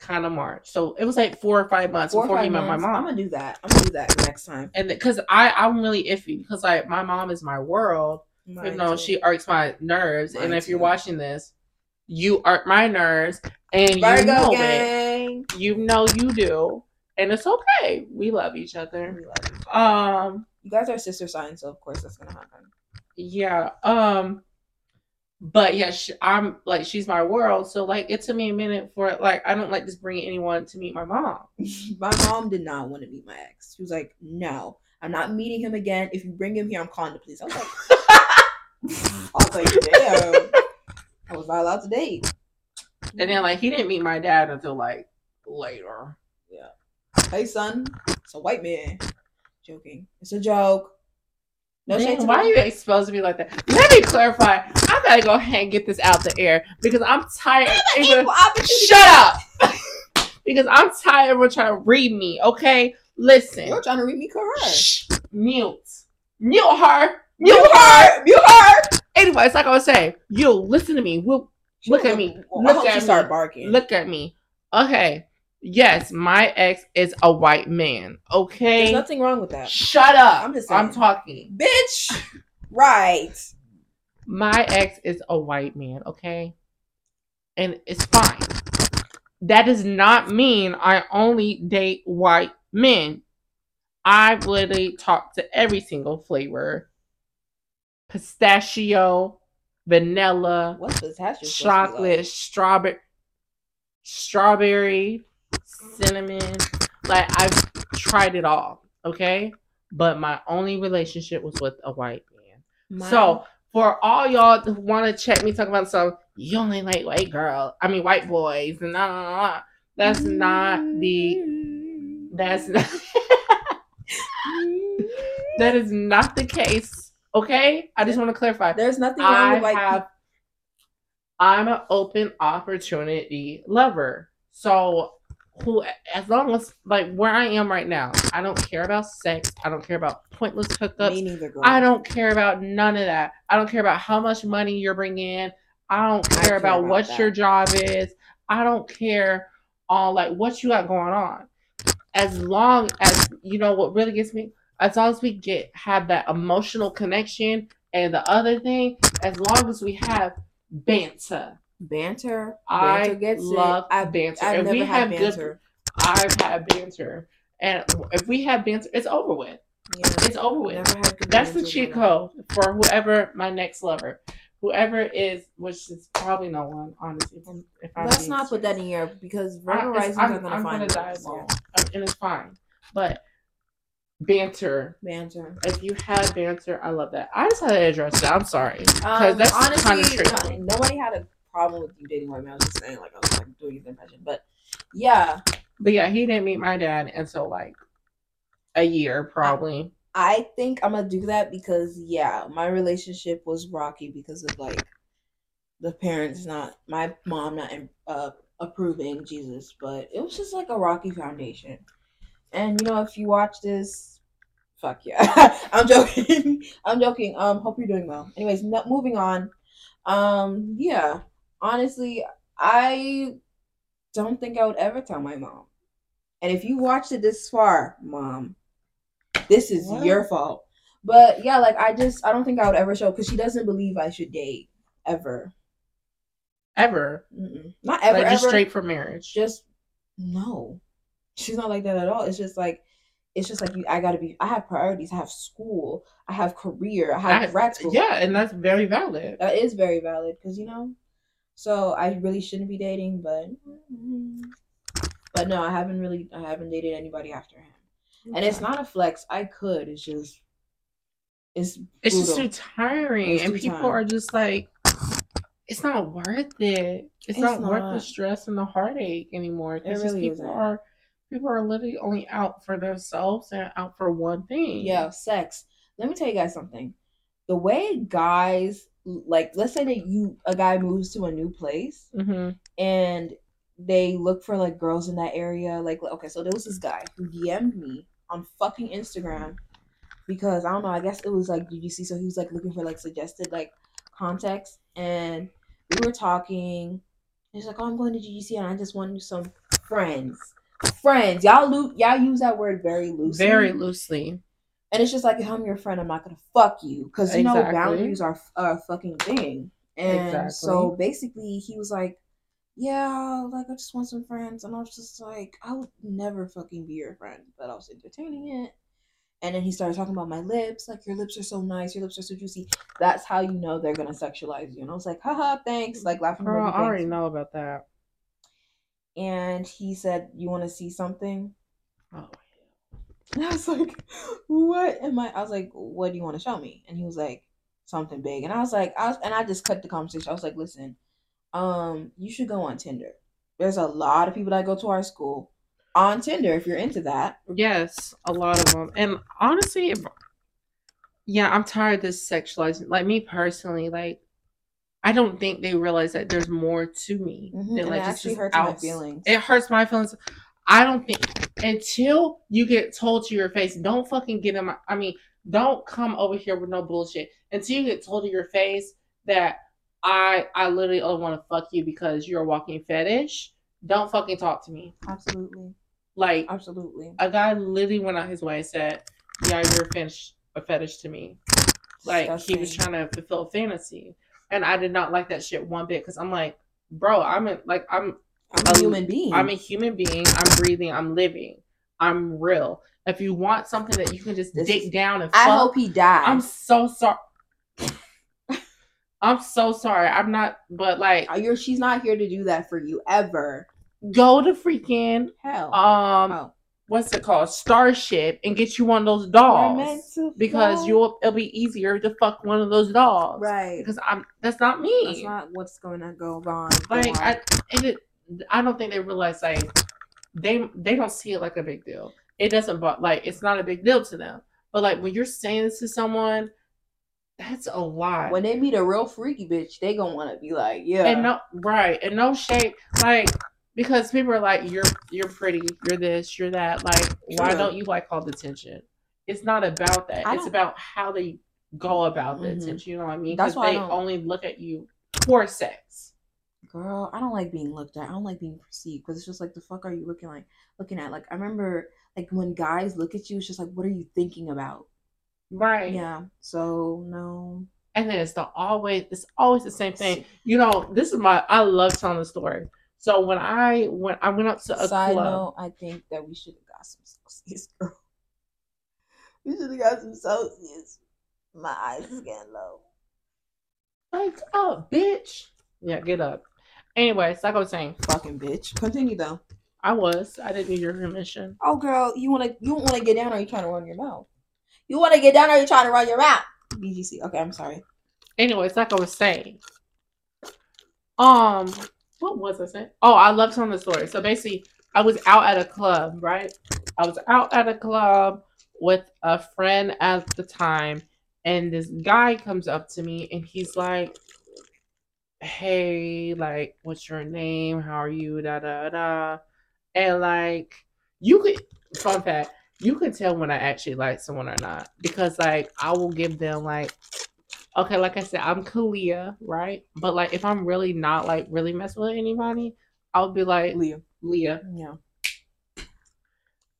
Kind of March. So it was like 4 or 5 months before he met my mom. I'm going to do that next time. And because I'm really iffy because like my mom is my world. Mine, you know, too. She irks my nerves. Mine and if too. You're watching this, you irk my nerves. And Virgo you know gang. It. You know you do. And it's okay. We love each other. You guys are sister signs, so of course that's gonna happen. Yeah. But yeah, I'm like she's my world, so like it took me a minute for like I don't like just bringing anyone to meet my mom. My mom did not want to meet my ex. She was like, "No, I'm not meeting him again. If you bring him here, I'm calling the police." I was like, damn. I was not allowed to date. And then, like, he didn't meet my dad until, like, later. Yeah. Hey, son. It's a white man. Joking. It's a joke. No shade to why me. Are you exposed to me like that? Let me clarify. I gotta go ahead and get this out the air. Because I'm tired. Shut up. Because I'm tired of everyone trying to read me, okay? Listen. You're trying to read me correct. Shh. Mute. Mute her. Anyway, it's like I was saying. You listen to me. Look at me. Okay. Yes, my ex is a white man. Okay. There's nothing wrong with that. Shut up. I'm just saying. I'm talking. Bitch. Right. My ex is a white man. Okay. And it's fine. That does not mean I only date white men. I've literally talked to every single flavor. Pistachio. Vanilla, chocolate, strawberry, cinnamon. Like, I've tried it all, okay? But my only relationship was with a white man. So, for all y'all who want to check me talking about something, you only like white boys, and nah. That is not the case. Okay, I just want to clarify. There's nothing wrong with I'm an open opportunity lover. So, as long as like where I am right now, I don't care about sex. I don't care about pointless hookups. Me neither, girl. I don't care about none of that. I don't care about how much money you're bringing in. I don't care about what your job is. I don't care on like what you got going on. As long as you know what really gets me. As long as we have that emotional connection, and the other thing, as long as we have banter, I love banter. I've never had banter. I've had banter, and if we have banter, it's over with. Yeah, it's over with. That's the cheat code for whoever my next lover. whoever is, which is probably no one, honestly. If I'm Let's not serious. Put that in here because Red Horizons are going to find it. I'm going to die alone, and it's fine. But banter. If you had banter, I love that. I just had to address that. I'm sorry, because that's honestly kind of nobody had a problem with you dating white men. I was just saying, like, I was like, doing the imagine, but yeah, he didn't meet my dad until like a year probably. I think I'm gonna do that because my relationship was rocky because of like the parents not my mom not approving Jesus, but it was just like a rocky foundation. And, if you watch this, fuck yeah. I'm joking. Hope you're doing well. Anyways, moving on. Yeah. Honestly, I don't think I would ever tell my mom. And if you watched it this far, Mom, this is your fault. But, yeah, like, I don't think I would ever show, because she doesn't believe I should date ever. Ever? Mm-mm. Not ever, like, just ever. Straight for marriage? Just, no. She's not like that at all. It's just like I have priorities. I have school. I have career. I have grad school. Yeah, and that's very valid. That is very valid because, so I really shouldn't be dating, but no, I haven't dated anybody after him. Okay. And it's not a flex. I could. It's brutal. Just too tiring. It's and too people tiring. Are just like, it's not worth it. It's not worth the stress and the heartache anymore. It really people isn't. People are literally only out for themselves and out for one thing. Yeah, sex. Let me tell you guys something. The way guys, like, let's say that a guy moves to a new place, mm-hmm. and they look for, like, girls in that area. Like, okay, so there was this guy who DM'd me on fucking Instagram because, I don't know, I guess it was, like, GGC. So he was, like, looking for, like, suggested, like, contacts. And we were talking. And he's like, oh, I'm going to GGC and I just want some friends. Friends, y'all use that word very loosely, and it's just like, if I'm your friend, I'm not gonna fuck you because boundaries are a fucking thing. And so basically, he was like, "Yeah, like I just want some friends," and I was just like, "I would never fucking be your friend," but I was entertaining it. And then he started talking about my lips, like, your lips are so nice, your lips are so juicy. That's how you know they're gonna sexualize you. And I was like, "Haha, thanks!" Like laughing. Girl, I already know about that. And he said, you want to see something? Oh. And I was like, what do you want to show me? And he was like, something big. And I was like, and I just cut the conversation. I was like, listen, you should go on Tinder. There's a lot of people that go to our school on Tinder if you're into that. Yes, a lot of them. And honestly, I'm tired of this sexualizing. Like, me personally, like, I don't think they realize that there's more to me. Mm-hmm. Than, like, it actually hurts my feelings. It hurts my feelings. I don't think, until you get told to your face, don't fucking get in my, don't come over here with no bullshit. Until you get told to your face that I literally only want to fuck you because you're a walking fetish, don't fucking talk to me. Absolutely. Like, absolutely. A guy literally went out his way and said, yeah, you're a fetish to me. Like, disgusting. He was trying to fulfill fantasy. And I did not like that shit one bit because I'm like, bro, I'm a human being. I'm a human being. I'm breathing. I'm living. I'm real. If you want something that you can just dig down and fuck, I hope he dies. I'm so sorry. I'm not. But like, she's not here to do that for you ever. Go to freaking hell. What's it called? Starship, and get you one of those dolls because it'll be easier to fuck one of those dolls, right? Because that's not me. That's not what's going to go on. Like, I don't think they realize, like, they don't see it like a big deal. It doesn't, like, it's not a big deal to them. But like, when you're saying this to someone, that's a lot. When they meet a real freaky bitch, they gonna want to be like, yeah, and no, right, and no shade, like. Because people are like, you're pretty, you're this, you're that. Like, why don't you like all the attention? It's not about that. It's about how they go about the attention. You know what I mean? Because they only look at you for sex. Girl, I don't like being looked at. I don't like being perceived. Because it's just like, the fuck are you looking at? Like, I remember, like, when guys look at you, it's just like, what are you thinking about? Right. Yeah. So, no. And then it's always the same thing. I love telling the story. So when I went up to a club. Side note, I think that we should have got some Celsius, girl. We should have got some Celsius. My eyes is getting low. Like, oh, bitch. Yeah, get up. Anyway, like I was saying, fucking bitch. Continue though. I didn't need your permission. Oh, girl, you want to get down, or you trying to run your mouth? You want to get down, or you trying to run your mouth? BGC. Okay, I'm sorry. Anyway, like I was saying. What was I saying? Oh, I love telling the story. So basically, I was out at a club, right? I was out at a club with a friend at the time, and this guy comes up to me, and he's like, hey, like, what's your name? How are you? Da da da. And like, fun fact, you could tell when I actually like someone or not, because like, I will give them like, okay, like I said, I'm Kalia, right? But like, if I'm really not like really messing with anybody, I'll be like Leah. Yeah.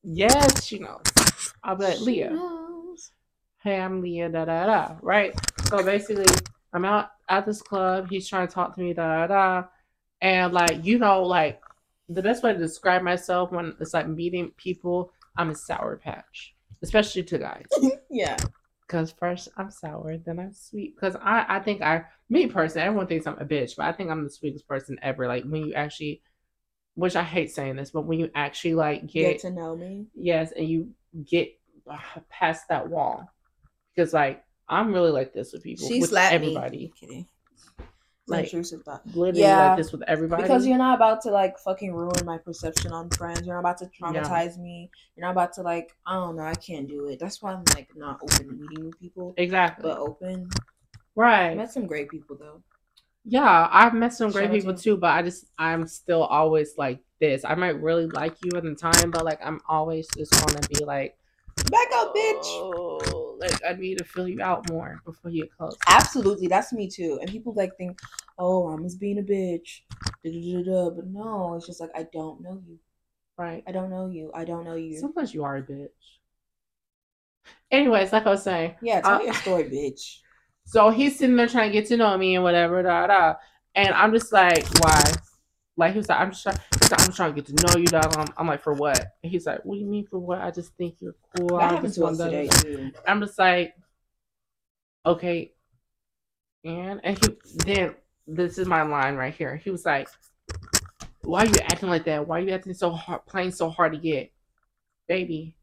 Yes, she knows. I'll be like, Leah. Hey, I'm Leah. Da da da. Right. So basically, I'm out at this club. He's trying to talk to me. Da da da. And like, you know, like the best way to describe myself when it's like meeting people, I'm a sour patch, especially to guys. Yeah. Because first I'm sour, then I'm sweet. Because I think everyone thinks I'm a bitch, but I think I'm the sweetest person ever. Like when you actually, which I hate saying this, but when you actually like get to know me. Yes, and you get past that wall. Because like, I'm really like this with people. She slapped everybody. Me. Like, literally like this with everybody. Because you're not about to like fucking ruin my perception on friends. You're not about to traumatize me. You're not about to like, I don't know, I can't do it. That's why I'm like not open to meeting with people. Exactly. But open. Right. I met some great people though. Yeah, I've met some great people too, but I'm still always like this. I might really like you at the time, but like I'm always just gonna be like, back up, bitch. Oh, like I need to fill you out more before you close. Absolutely, that's me too. And people like think, oh, I'm just being a bitch. Da-da-da-da. But no, it's just like I don't know you. Right. I don't know you. Sometimes you are a bitch. Anyways, like I was saying. Yeah, tell me your story, bitch. So he's sitting there trying to get to know me and whatever, da da. And I'm just like, why? Like he was like, I'm trying to get to know you, dog. I'm like, for what? And he's like, what do you mean for what? I just think you're cool. That happened to us today. I'm just like, okay. And then this is my line right here. He was like, why are you acting like that? Why are you acting so hard, playing so hard to get? Baby,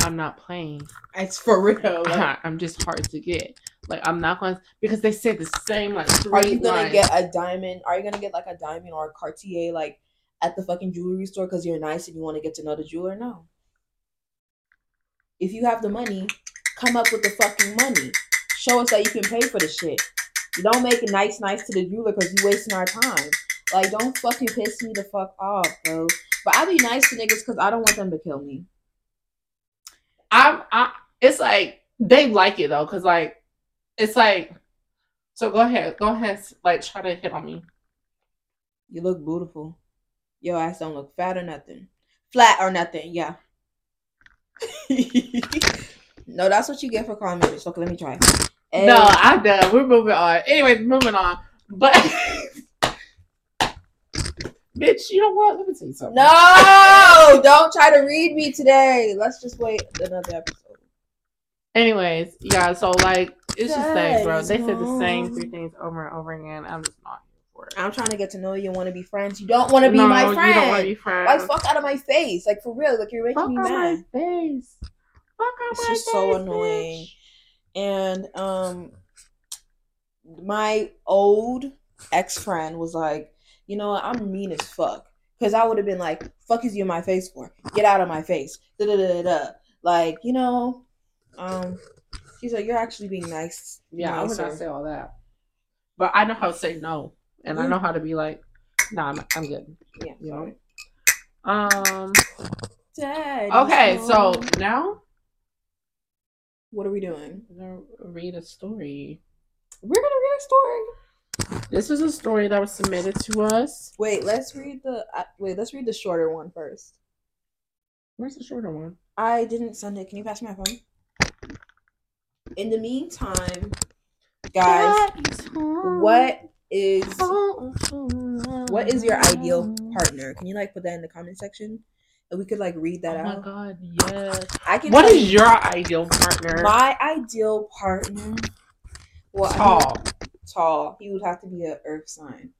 I'm not playing. It's for real. Like, I'm just hard to get. Like, I'm not going to, because they said the same, like, three lines. Are you going to get a diamond? Are you going to get, like, a diamond or a Cartier, like, at the fucking jewelry store because you're nice and you want to get to know the jeweler? No. If you have the money, come up with the fucking money. Show us that you can pay for the shit. You don't make it nice to the jeweler because you're wasting our time. Like, don't fucking piss me the fuck off, bro. But I be nice to niggas because I don't want them to kill me. It's like, they like it, though, because, like, it's like, so go ahead, like, try to hit on me. You look beautiful. Your ass don't look flat or nothing, yeah. No, that's what you get for calling me bitch. Okay, let me try. Hey. No, I'm done. We're moving on. Anyways, moving on. But, bitch, you know what? Let me tell you something. No, don't try to read me today. Let's just wait another episode. Anyways, yeah, so, like, it's just like, bro, they said the same three things over and over again. I'm just not here for it. I'm trying to get to know you and want to be friends. You don't want to be my friend. You don't want to be friends. Like, fuck out of my face. Like, for real. Like, you're making me mad. Fuck out my face. It's just so annoying. And my old ex-friend was like, you know what? I'm mean as fuck. Because I would have been like, fuck is you in my face for? Get out of my face. Da-da-da-da-da. Like, you know, she's like, you're actually being nice. Yeah, nicer. I would not say all that. But I know how to say no. And I know how to be like, nah, I'm good. Yeah. You know? Daddy, okay, so now? What are we doing? We're gonna read a story. This is a story that was submitted to us. Wait, let's read the shorter one first. Where's the shorter one? I didn't send it. Can you pass me my phone? In the meantime, guys, what is your ideal partner? Can you like put that in the comment section? And we could like read that out. Oh my god, yes. What is your ideal partner? My ideal partner. Well, tall. I mean, tall. He would have to be an earth sign.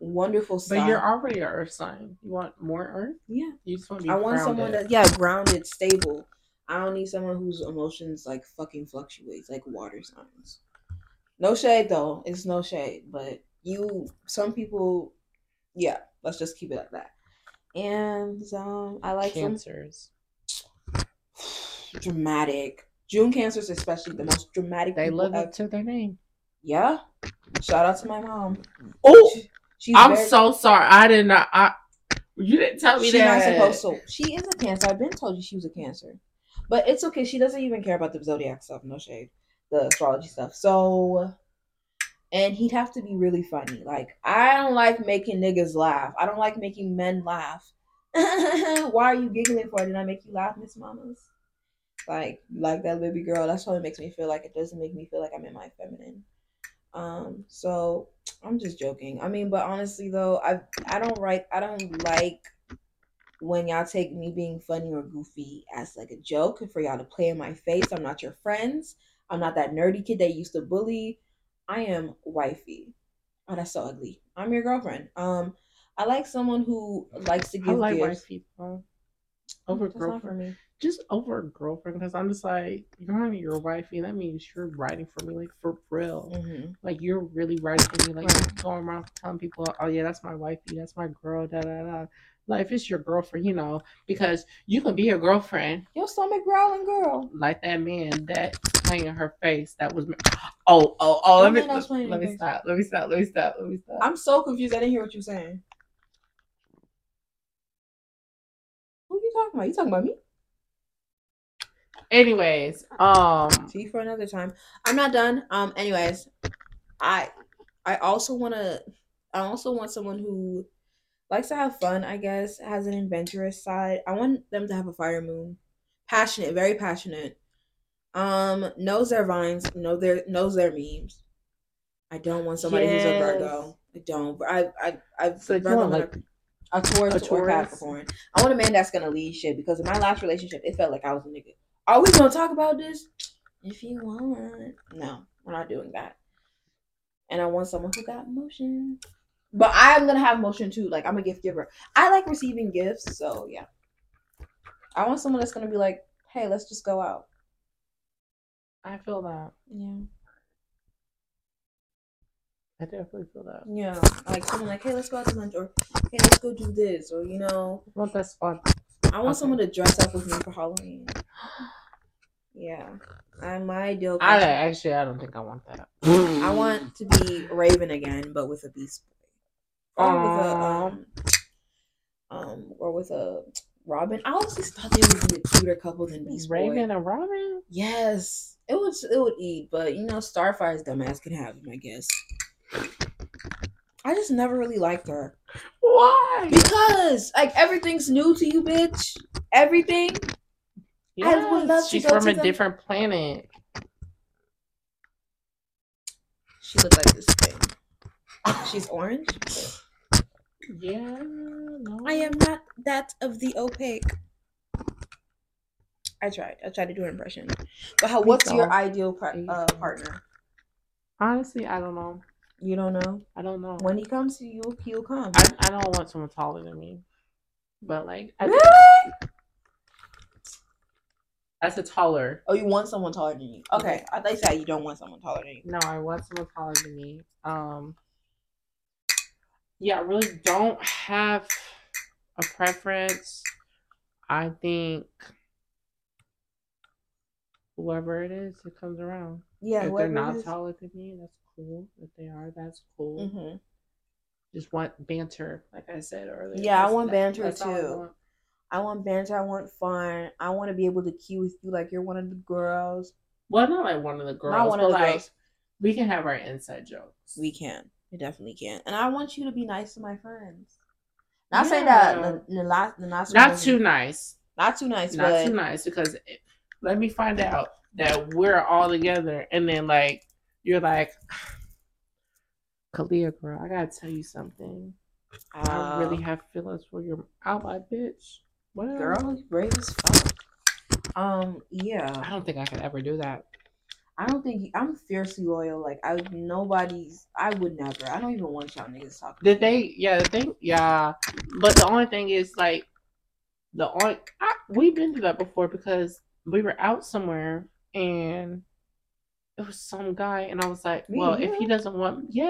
Wonderful sign. But you're already an earth sign. You want more earth? Yeah. You just want to be grounded. I want someone that's, grounded, stable. I don't need someone whose emotions, fucking fluctuates, like water signs. No shade, though. It's no shade. But some people, let's just keep it at that. And I like Cancers. Dramatic. June Cancers, especially the most dramatic. They live up to their name. Yeah. Shout out to my mom. Oh, I'm so sorry. I did not. You didn't tell me that. She's not supposed to. She is a Cancer. I've been told you she was a Cancer, but it's okay. She doesn't even care about the zodiac stuff. No shade. The astrology stuff. So, and he'd have to be really funny. I don't like making niggas laugh. I don't like making men laugh. Why are you giggling for? Did I make you laugh, Miss Mamas? Like that baby girl. That's how it makes me feel. It doesn't make me feel like I'm in my feminine. So I'm just joking. I mean, but honestly though, I don't like when y'all take me being funny or goofy as a joke and for y'all to play in my face. I'm not your friends. I'm not that nerdy kid that used to bully. I am wifey. Oh, that's so ugly. I'm your girlfriend. I like someone who likes to give gifts. I like gifts. White people over girlfriend. Not for me. Just over a girlfriend, because I'm just you're not your wifey. That means you're writing for me, for real. Mm-hmm. You're really writing for me. Right. You're going around telling people, oh yeah, that's my wifey, that's my girl, da da da. If it's your girlfriend, because you can be your girlfriend. Your stomach growling girl. Like that man that playing in her face. That was oh. Let me stop. I'm so confused. I didn't hear what you're saying. Who are you talking about? You talking about me? Anyways, see for another time. I'm not done. Anyways, I also want someone who likes to have fun, I guess, has an adventurous side. I want them to have a fire moon. Passionate, very passionate. Knows their vines, knows their memes. I don't want somebody who's a Virgo. I don't. A Taurus or Capricorn. I want a man that's gonna lead shit, because in my last relationship it felt like I was a nigga. Are we going to talk about this? If you want. No, we're not doing that. And I want someone who got motion. But I'm going to have motion too. I'm a gift giver. I like receiving gifts. So, yeah. I want someone that's going to be like, hey, let's just go out. I feel that. Yeah. I definitely feel that. Yeah. Someone like, hey, let's go out to lunch. Or, hey, let's go do this. Or, I want that spot. I want someone to dress up with me for Halloween. Yeah, my deal. I don't think I want that. I want to be Raven again, but with a Beast Boy, or with a or with a Robin. I always thought they would be a cuter couple than Beast Boy. Raven and Robin. Yes, it would eat, but Starfire's dumbass could have him, I guess. I just never really liked her. Why? Because everything's new to you, bitch. Everything. Yes, I would love she's to go from to a different planet. She looks like this thing. She's orange. Yeah. No. I am not that of the opaque. I tried to do an impression. But what's your ideal partner? Honestly, I don't know. You don't know? I don't know. When he comes to you, he'll come. I don't want someone taller than me. But really? That's a taller. Oh, you want someone taller than you. Okay. I thought you said you don't want someone taller than you. No, I want someone taller than me. I really don't have a preference. I think whoever it is, it comes around. Yeah, if they're not taller than me, that's cool. If they are, that's cool. Mm-hmm. Just want banter, like I said earlier. Yeah, I want banter too. I want banter. I want fun. I want to be able to key with you like you're one of the girls. Well, not like one of the girls. Not one of the girls. We can have our inside jokes. We can. We definitely can. And I want you to be nice to my friends. Not say that. Not too nice. Not too nice. Not too nice, because let me find out that we're all together, and then you're like, Kalia girl, I gotta tell you something. I don't really have feelings for your outline, bitch. What girl, brave as fuck. Yeah. I don't think I could ever do that. I don't think I'm fiercely loyal. Like I would never. I don't even want y'all niggas talking. But the only thing is like we've been through that before because we were out somewhere and it was some guy and I was like, if he doesn't want we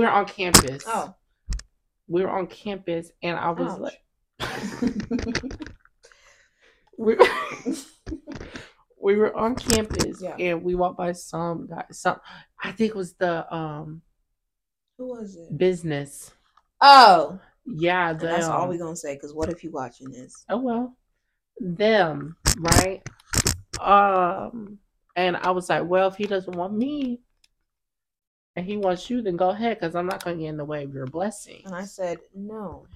were on campus. Oh. We were on campus and I was like We were on campus and we walked by some guy. I think it was the who was it? Business. Oh. Yeah, them. That's all we're gonna say, because what if you watching this? Oh well. Them, right? And I was like, well, if he doesn't want me and he wants you, then go ahead, because I'm not gonna get in the way of your blessing. And I said, no.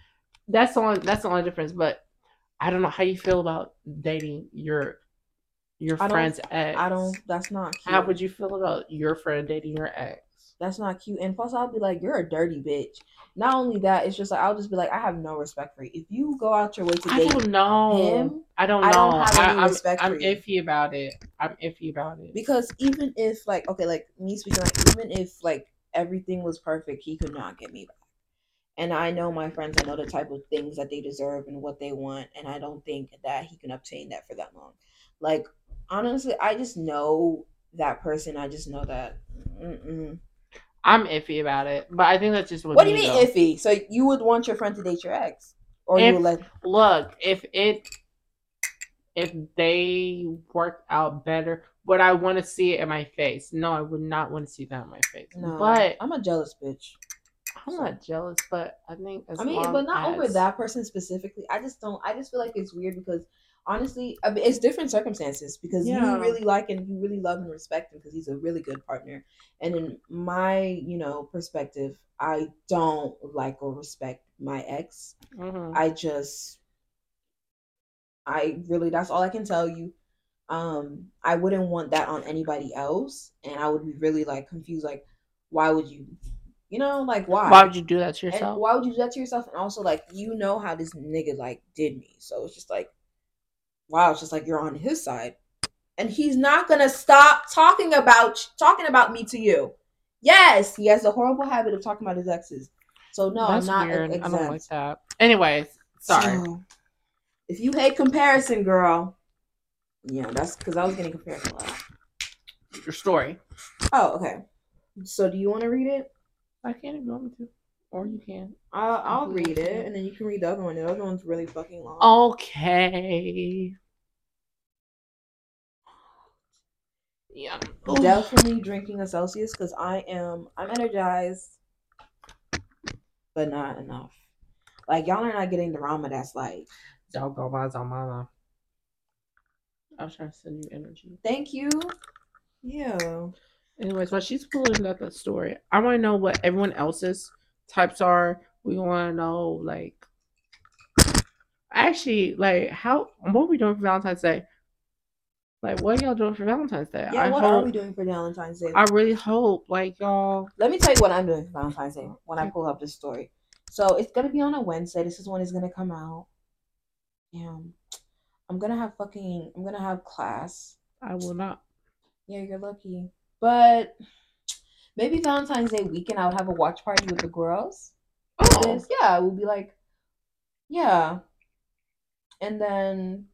That's the only difference, but I don't know how you feel about dating your friend's ex. That's not cute. How would you feel about your friend dating your ex? That's not cute. And plus, I'll be like, you're a dirty bitch. Not only that, it's just like, I'll just be like, I have no respect for you. If you go out your way to date him, I don't have any respect for you. I'm iffy about it. Because even if, like, okay, like, me speaking, like, even if, like, everything was perfect, he could not get me back. And I know my friends, I know the type of things that they deserve and what they want, and I don't think that he can obtain that for that long. Like, honestly, I just know that person. I just know that. I'm iffy about it, but I think that's just what do you mean iffy? So you would want your friend to date your ex, or you would if they work out better, would I want to see it in my face? No, I would not want to see that in my face. No, but I'm a jealous bitch. I'm not jealous, but I think but not over that person specifically. I just feel like it's weird because. Honestly, I mean, it's different circumstances because you really like and you really love and respect him because he's a really good partner. And in my, perspective, I don't like or respect my ex. Mm-hmm. That's all I can tell you. I wouldn't want that on anybody else. And I would be really confused. Like, why would you, why? Why would you do that to yourself? And why would you do that to yourself? And also how this nigga did me. So it's just wow, it's just you're on his side. And he's not going to stop talking about me to you. Yes, he has a horrible habit of talking about his exes. So, no, that's weird. I don't like that. Anyways, sorry. So, if you hate comparison, girl. Yeah, that's because I was getting comparison a lot. Your story. Oh, okay. So, do you want to read it? I can't if you want me to. Or you can. I'll read it, and then you can read the other one. The other one's really fucking long. Okay. Yeah. Definitely drinking a Celsius because I'm energized, but not enough. Y'all are not getting the Rama that's y'all go by on mama. I was trying to send you energy. Thank you. Yeah. Anyways, while she's pulling up a story, I want to know what everyone else's types are. We want to know what are we doing for Valentine's Day? What are y'all doing for Valentine's Day? Yeah, are we doing for Valentine's Day? I really hope y'all. Let me tell you what I'm doing for Valentine's Day when I pull up this story. So it's gonna be on a Wednesday. This is when it's gonna come out. Damn, I'm gonna have class. I will not. Yeah, you're lucky, but. Maybe Valentine's Day weekend, I would have a watch party with the girls. Oh. Yeah, we'll be yeah. And then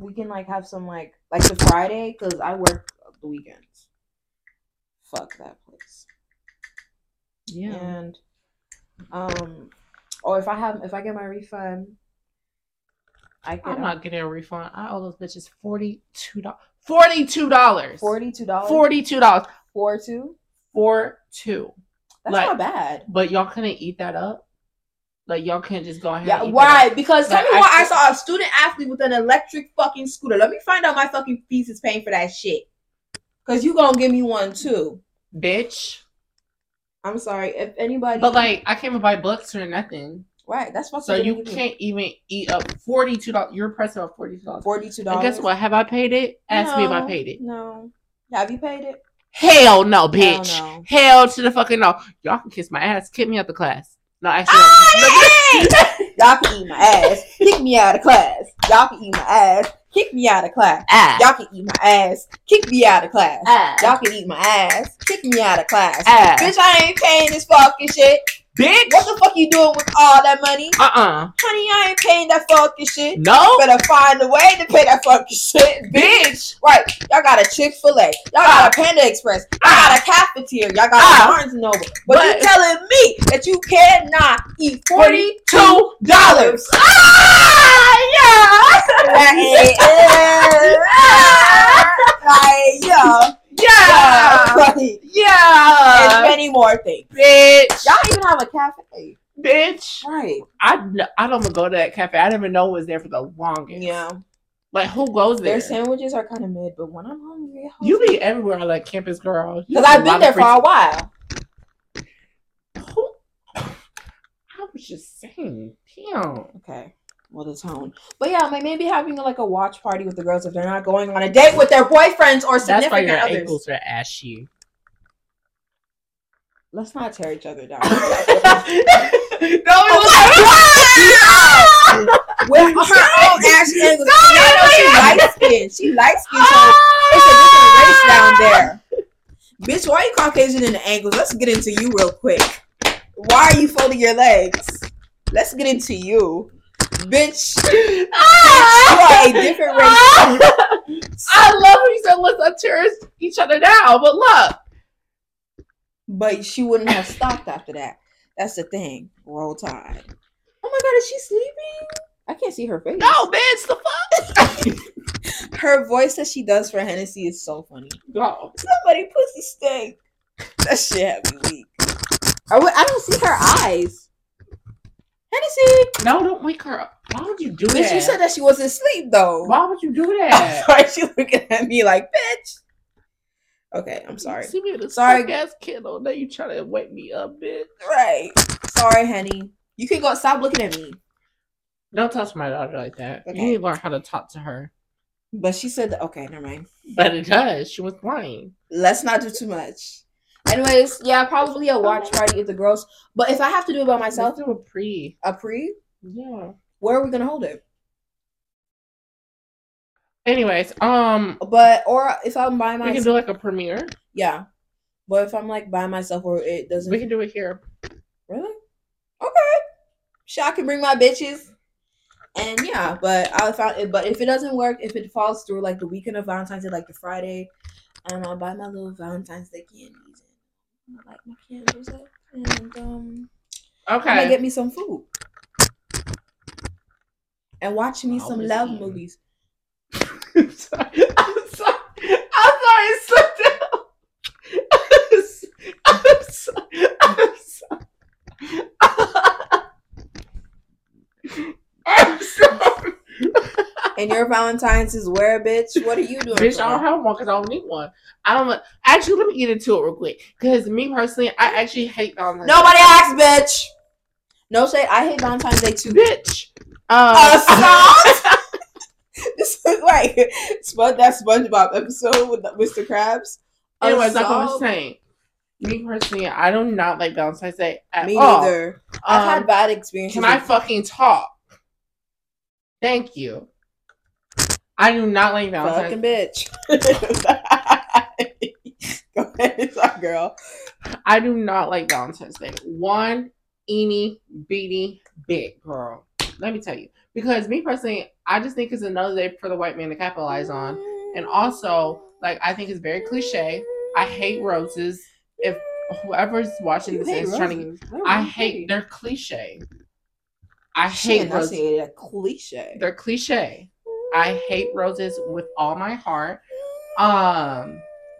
we can, have some, the Friday, because I work the weekends. Fuck that place. Yeah. And, or if I get my refund, I'm not getting a refund. I owe those bitches $42. $42. 42? 4-2. That's not bad. But y'all couldn't eat that up? Y'all can't just go ahead and eat that up? Because tell me why I saw a student athlete with an electric fucking scooter. Let me find out my fucking fees is paying for that shit. Because you gonna give me one, too. Bitch. I'm sorry. If anybody... But, I can't even buy books or nothing. Right. That's what. So you can't even eat up $42. You're pressing up $42. $42. And guess what? Have I paid it? Ask me if I paid it. No. Have you paid it? Hell no, bitch. Hell, no. Hell to the fucking no. Y'all can kiss my ass. Kick me out the class. No, actually. Y'all can eat my ass. Kick me out of class. Y'all can eat my ass. Kick me out of class. Ass. Y'all can eat my ass. Kick me out of class. Ass. Y'all can eat my ass. Kick me out of class. Ass. Bitch, I ain't paying this fucking shit. Bitch. What the fuck you doing with all that money? Honey, I ain't paying that fucking shit. No. Better find a way to pay that fucking shit. Bitch. Right. Y'all got a Chick-fil-A. Y'all got a Panda Express. Y'all got a cafeteria. Y'all got a Barnes & Noble. But you telling me that you cannot eat $42? Yeah. And many more things. Bitch. Y'all even have a cafe. Bitch. Right. I don't go to that cafe. I didn't even know it was there for the longest. Yeah. Like, who goes there? Their sandwiches are kind of mid, but when I'm hungry, you be everywhere on, like, campus, girl. Because I've been there for a while. I was just saying. Damn. Okay. Well, the tone. But yeah, maybe having like a watch party with the girls if they're not going on a date with their boyfriends or significant others. That's why your ankles are ashy. Let's not tear each other down. With her own ass ankles. She light skinned. She light skinned. So it's a different race down there. Bitch, why are you Caucasian in the ankles? Let's get into you real quick. Why are you folding your legs? Let's get into you. Bitch, you are a different race. I love when you said let's tear each other down, but look. But she wouldn't have stopped after that. That's the thing. Roll Tide. Oh my god, is she sleeping? I can't see her face. No, bitch, the fuck? Her voice that she does for Hennessy is so funny. Girl. Somebody pussy stink. That shit had me weak. I don't see her eyes. Hennessy. No, don't wake her up. Why would you do that? Bitch, you said that she wasn't asleep, though. Why would you do that? I'm sorry, she's looking at me like, bitch. Okay, I'm sorry. You see me with a sick-ass kiddo. Now you trying to wake me up, bitch. Right. Sorry, honey. You can go. Stop looking at me. Don't touch my daughter like that. Okay. You need to learn how to talk to her. But she said, okay, never mind. But it does. She was lying. Let's not do too much. Anyways, yeah, probably a watch party with the girls. But if I have to do it by myself, let's do a pre. A pre? Yeah. Where are we gonna hold it? Anyways, but or if I'm by myself, we can do like a premiere. Yeah, but if I'm like by myself or it doesn't, we can do it here. Really? Okay. Sure, I can bring my bitches. And yeah, but if it doesn't work, if it falls through like the weekend of Valentine's Day, like the Friday, and I'll buy my little Valentine's Day candies. I light my candles up and okay. I'm gonna get me some food and watch me some love movies. I'm sorry. Sit down. I'm sorry. And your Valentine's is where, bitch? What are you doing? Bitch, I don't have one because I don't need one. Actually, let me get into it real quick. Because me personally, I actually hate Valentine's. Nobody asked, bitch. No shade. I hate Valentine's Day too, bitch. Assault. This is like that SpongeBob episode with Mr. Krabs. Anyways, like I was saying, me personally, I do not like Valentine's Day at all. Me neither. I've had bad experiences. Can I fucking talk? Thank you. I do not like Valentine's. Fucking bitch. Go ahead, it's our girl. I do not like Valentine's Day. One eeny beady big girl. Let me tell you, because me personally, I just think it's another day for the white man to capitalize on, and also, like, I think it's very cliche. I hate roses. If whoever's watching this is trying to, I hate their cliche. I hate roses. Cliche. They're cliche. I hate roses with all my heart.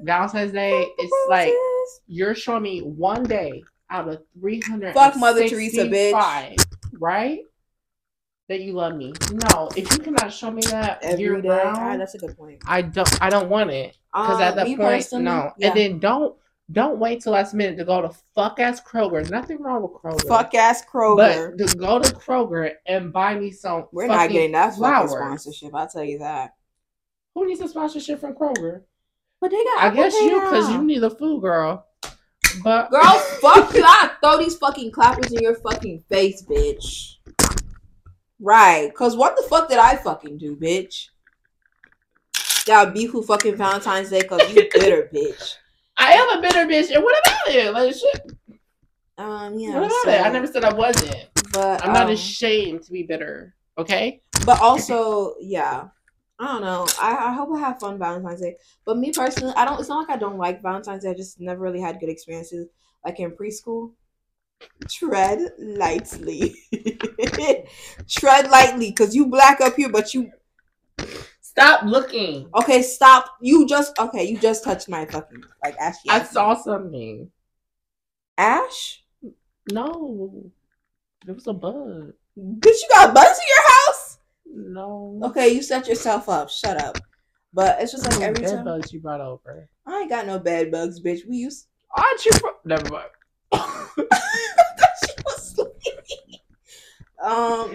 Valentine's Day, it's like you're showing me one day out of 365. Fuck Mother Teresa, bitch. Right? That you love me. No, if you cannot show me that year round, that's a good point. I don't want it because at that point, no. Yeah. And then don't wait till last minute to go to fuck ass Kroger's. Nothing wrong with Kroger. Fuck ass Kroger. But to go to Kroger and buy me some. We're not getting that fucking sponsorship. I'll tell you that. Who needs a sponsorship from Kroger? But they got. I guess you because you need the food, girl. But girl, fuck you! I throw these fucking clappers in your fucking face, bitch. Right, because what the fuck did I fucking do, bitch? Y'all beef who fucking Valentine's Day because you bitter bitch. I am a bitter bitch, and what about it? Like shit. Yeah. What about it? I never said I wasn't. But I'm not ashamed to be bitter. Okay. But also, yeah. I don't know. I hope I have fun Valentine's Day. But me personally, I don't. It's not like I don't like Valentine's Day. I just never really had good experiences. Like in preschool, tread lightly. Tread lightly, cause you black up here, but you stop looking. Okay, stop. You just touched my fucking like Ash. I saw something. Ash? No, it was a bug. Bitch, you got bugs in your house? No. Okay, you set yourself up. Shut up. But it's just like every time. Bed bugs you brought over. I ain't got no bed bugs, bitch. We used. Aren't you? Never mind. She was sleeping.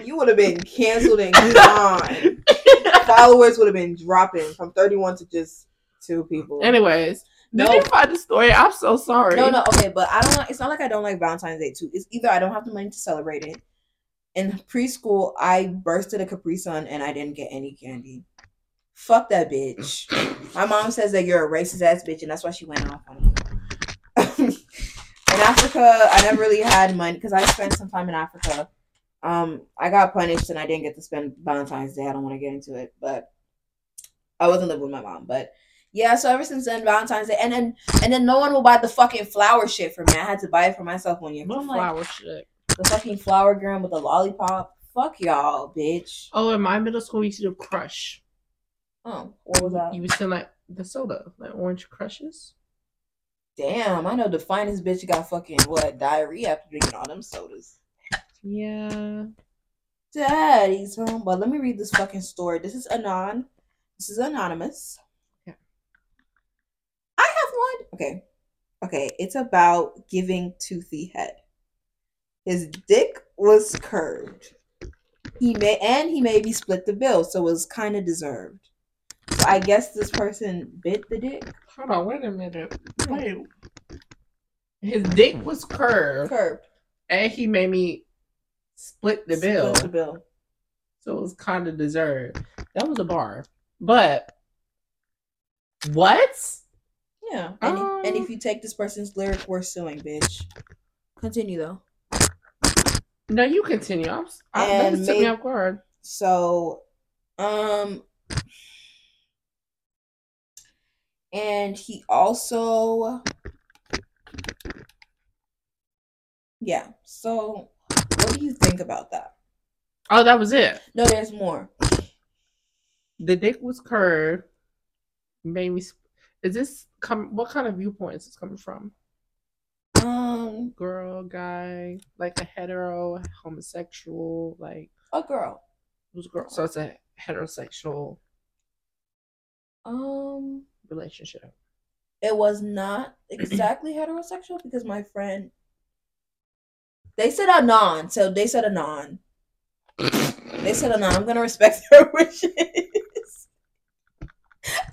You would have been canceled and gone. Followers would have been dropping from 31 to just 2 people. Anyways, did you find the story? I'm so sorry. No, okay, but I don't. It's not like I don't like Valentine's Day too. It's either I don't have the money to celebrate it. In preschool, I bursted a Capri Sun and I didn't get any candy. Fuck that bitch. My mom says that you're a racist ass bitch, and that's why she went off on me. In Africa, I never really had money because I spent some time in Africa. I got punished and I didn't get to spend Valentine's Day. I don't want to get into it, but I wasn't living with my mom. But yeah, so ever since then, Valentine's Day, and then no one will buy the fucking flower shit for me. I had to buy it for myself one year. What flower shit? The fucking flower gram with a lollipop. Fuck y'all, bitch. Oh, in my middle school, we used to do Crush. Oh, what was that? You would send like the soda, like Orange Crushes. Damn, I know the finest bitch got fucking diarrhea after drinking all them sodas. Yeah. Daddy's home. But let me read this fucking story. This is anonymous. Yeah. I have one. Okay. It's about giving toothy head. His dick was curved. He maybe split the bill, so it was kind of deserved. So I guess this person bit the dick. Hold on, wait a minute. Wait. His dick was curved. And he made me split the bill. So it was kind of deserved. That was a bar. But what? Yeah. And if you take this person's lyric, we're suing, bitch. Continue though. No, you continue. That just took me off guard. So, and he also, yeah. So, what do you think about that? Oh, that was it. No, there's more. The dick was curved. What kind of viewpoint is this coming from? Girl, guy, like a hetero, homosexual, like a girl. It was a girl. So it's a heterosexual relationship. It was not exactly heterosexual because my friend they said anon. They said anon. I'm gonna respect their wishes.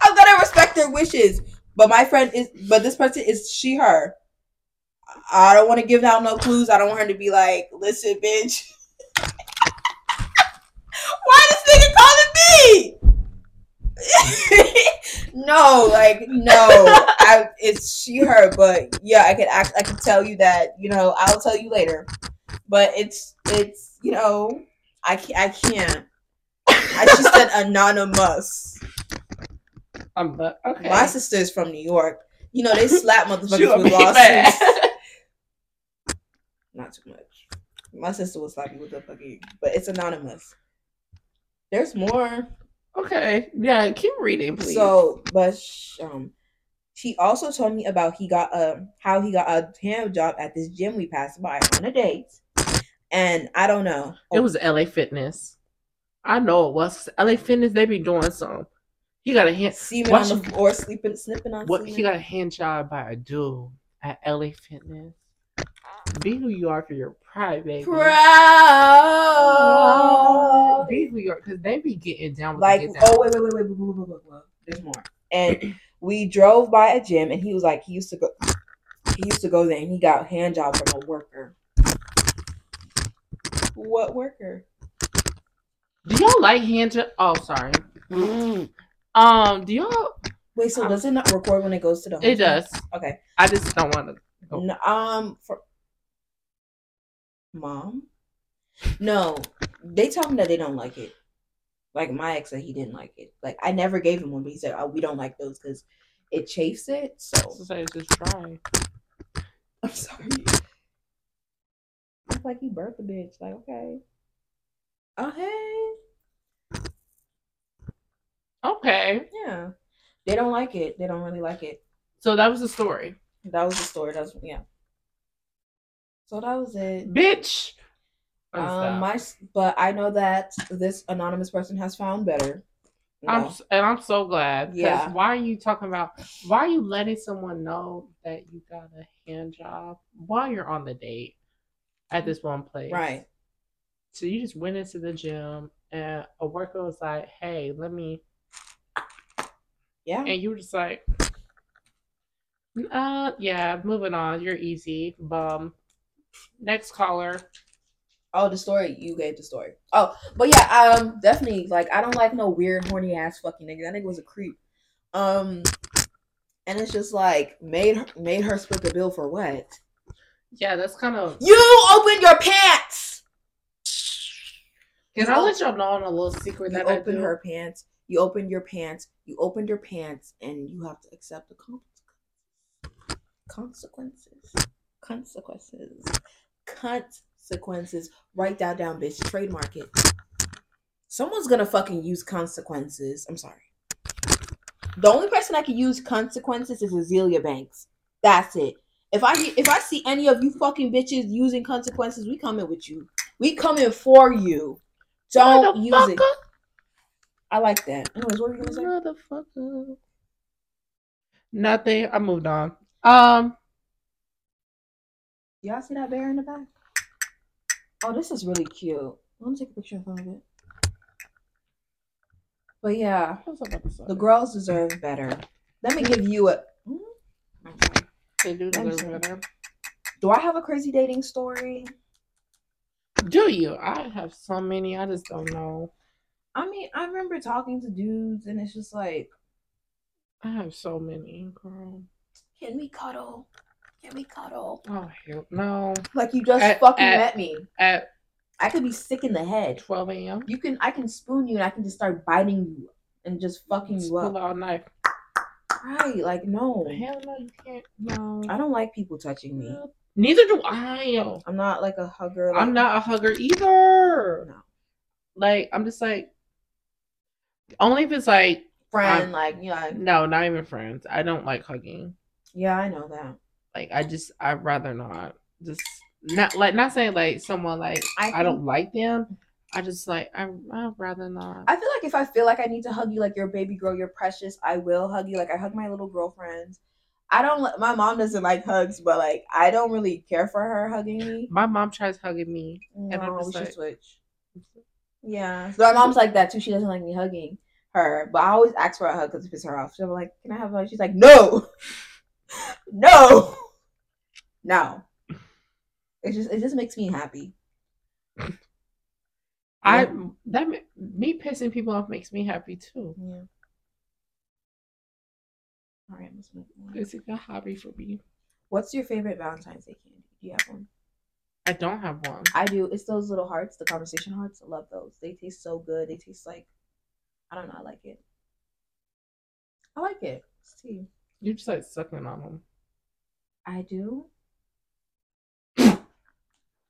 I'm gonna respect their wishes. But my friend this person is she, her. I don't want to give out no clues. I don't want her to be like, listen, bitch. Why this nigga calling me? No. It's she, her, but yeah, I can tell you that, you know, I'll tell you later. But it's you know, I can't. I just said anonymous. Okay. My sister is from New York. You know, they slap motherfuckers with lawsuits. Not too much. My sister was slapping with the fucking, but it's anonymous. There's more. Okay, yeah, keep reading, please. So, but she also told me about how he got a hand job at this gym we passed by on a date, and I don't know. It was LA Fitness. I know it was LA Fitness. They be doing some. He got a hand semen on the floor, snipping on. What semen. He got a hand job by a dude at LA Fitness. Be who you are for your pride, baby. Proud. Be who you are, because they be getting down with like, wait. There's more. And we drove by a gym, and he was like, he used to go there, and he got a hand job from a worker. What worker? Do y'all like hand job? Oh, sorry. Do y'all wait? So does it not record when it goes to the? It does. Okay. I just don't want to. Go. No, for mom. No, they tell me that they don't like it. Like my ex said, he didn't like it. Like I never gave him one, but he said, "Oh, we don't like those because it chafes it." So it's just dry. I'm sorry. It's like he birthed a bitch. Like okay. Okay. Yeah, they don't like it. They don't really like it. So that was the story. That's yeah. So that was it, bitch. But I know that this anonymous person has found better. No. I'm so glad. Yeah. Why are you letting someone know that you got a hand job while you're on the date at this one place? Right. So you just went into the gym and a worker was like, "Hey, let me." Yeah. And you were just like, yeah, moving on. You're easy. Next caller." Oh, you gave the story. Oh, but yeah, definitely. Like, I don't like no weird, horny ass fucking nigga. That nigga was a creep. And it's just like made her split the bill for what? Yeah, that's kind of. You open your pants. Can I let y'all know on a little secret that I do? You opened your pants, and you have to accept the consequences. Consequences. Write that down, bitch. Trademark it. Someone's gonna fucking use consequences. I'm sorry. The only person I can use consequences is Azealia Banks. That's it. If I see any of you fucking bitches using consequences, we coming with you. We coming for you. Don't use it. I like that. Anyways, what were you gonna say? Motherfucker. Nothing. I moved on. Y'all see that bear in the back? Oh, this is really cute. Let me take a picture in front of it. But yeah, the girls deserve better. Let me give you a... Okay. They do deserve better. Do I have a crazy dating story? Do you? I have so many. I just don't know. I mean, I remember talking to dudes and it's just like... I have so many, girl. Can we cuddle? Oh, hell no. Like, you just met me. I could be sick in the head. 12 a.m.? I can spoon you, and I can just start biting you and just fucking you up. Pull out a knife. Right, like, no. Hell no, you can't. No. I don't like people touching me. Neither do I. I'm not, like, a hugger. Like, I'm not a hugger either. No. Like, I'm just, like, only if it's, like. Friend, like, yeah. No, not even friends. I don't like hugging. Yeah, I know that. Like I'd rather not. Just not like not saying like someone like I don't like them. I just like I'd rather not. I feel like if I feel like I need to hug you, like your baby girl, you're precious. I will hug you. Like I hug my little girlfriends. My mom doesn't like hugs, but like I don't really care for her hugging me. My mom tries hugging me, and I'm just like switch. Yeah, so my mom's like that too. She doesn't like me hugging her, but I always ask for a hug because it pisses her off. So I'm like, "Can I have a hug?" She's like, "No." No. It just makes me happy. Me pissing people off makes me happy too. Yeah. All right, let's move on. It's a hobby for me. What's your favorite Valentine's Day candy? Do you have one? I don't have one. I do. It's those little hearts, the conversation hearts. I love those. They taste so good. They taste like I don't know. I like it. Let's see. You just like sucking on them. I do.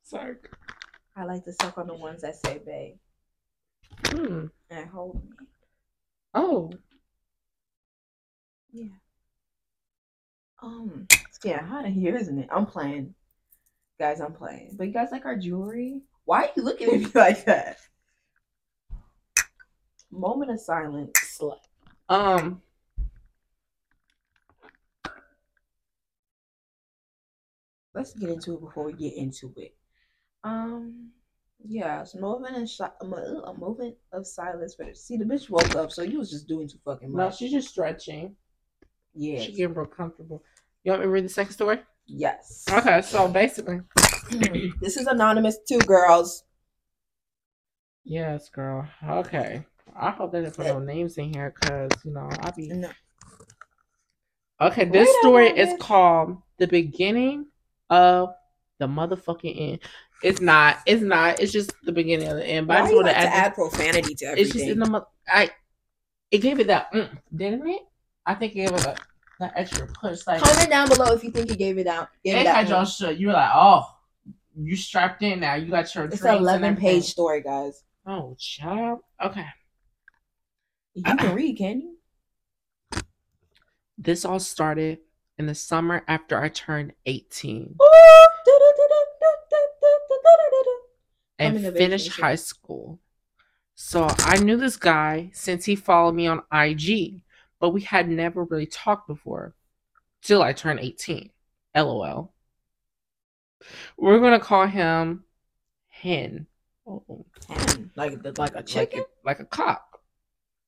Sorry. I like to suck on the ones that say babe. And hold me. Oh. Yeah. It's getting hot in here, isn't it? I'm playing. Guys, I'm playing. But you guys like our jewelry? Why are you looking at me like that? Moment of silence. Let's get into it before we get into it. Yeah, it's a moment of silence. But see, the bitch woke up, so you was just doing too fucking much. No, she's just stretching. Yeah, she's getting real comfortable. You want me to read the second story? Yes. Okay, so basically, this is anonymous too, girls. Yes, girl. Okay, I hope they didn't put no names in here because, you know, I'll be... No. Okay, this story is called The Beginning of the Motherfucking End. It's not. It's just the beginning of the end. But why I just want like to add profanity to everything. It's just in the... It gave it that, didn't it? I think it gave it that extra push. Like, comment down below if you think it gave it out. It had y'all shit. You were like, oh, you strapped in now. You got your drinks. It's an 11-page story, guys. Oh, child. Okay. You can read, can you? This all started in the summer after I turned 18 and finished high school. So I knew this guy since he followed me on IG, but we had never really talked before till I turned 18. LOL. We're going to call him Hen. Oh. Like a chicken? Like a cock.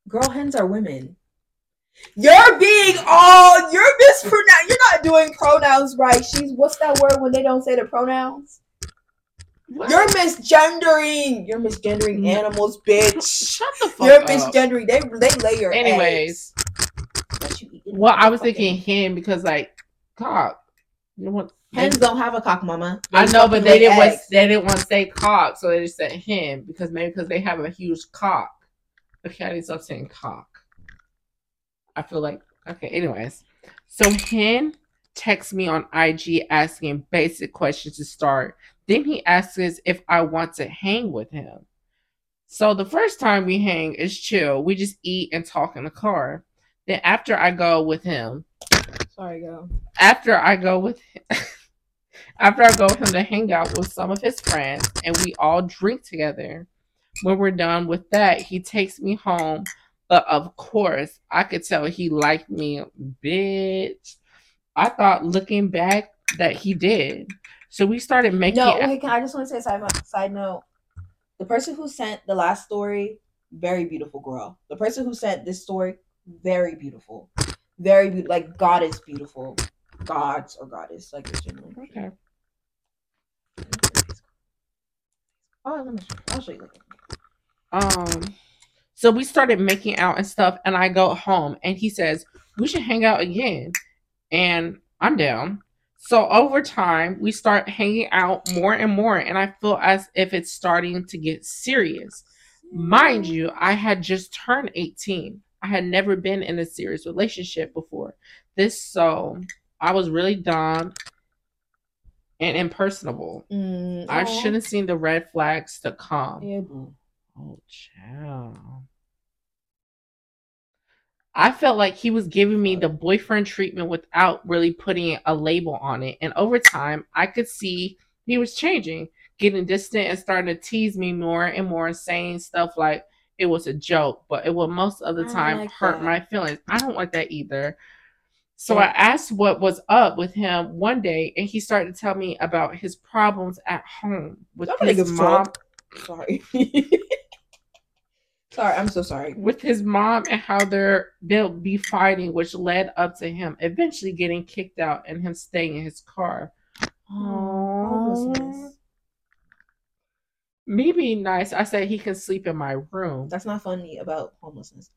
Girl, hens are women. You're mispronouncing. You're not doing pronouns right. What's that word when they don't say the pronouns? What? You're misgendering animals, bitch. Shut the fuck up. You're misgendering. They lay your anyways. Ass. Well, I was thinking hen because like cock. You know what? Hens don't have a cock, mama. I know, but they didn't want to say cock, so they just said hen because they have a huge cock. Okay, I need to stop saying cock. I feel like okay. Anyways, so Hen texts me on IG asking basic questions to start. Then he asks if I want to hang with him. So the first time we hang is chill. We just eat and talk in the car. Then after I go with him, after I go with him to hang out with some of his friends, and we all drink together. When we're done with that, he takes me home. But of course, I could tell he liked me, bitch. I thought looking back that he did. So we started making... No, wait, I just want to say a side note. The person who sent the last story, very beautiful girl. The person who sent this story, very beautiful. Very beautiful. Like, God is beautiful. Gods or goddess. Like, it's generally. Okay. Oh, I'll show you later. So we started making out and stuff, and I go home, and he says, we should hang out again, and I'm down. So over time, we start hanging out more and more, and I feel as if it's starting to get serious. Mind you, I had just turned 18. I had never been in a serious relationship before this, so I was really dumb and impersonable. I should have seen the red flags to come. Mm. Oh, child. I felt like he was giving me the boyfriend treatment without really putting a label on it. And over time, I could see he was changing, getting distant and starting to tease me more and more, saying stuff like it was a joke, but it will most of the time hurt my feelings. I don't like that either. So I asked what was up with him one day, and he started to tell me about his problems at home with his mom. I'm so sorry. With his mom and how they'll be fighting, which led up to him eventually getting kicked out and him staying in his car. Aww. Me being nice, I said he can sleep in my room. That's not funny about homelessness.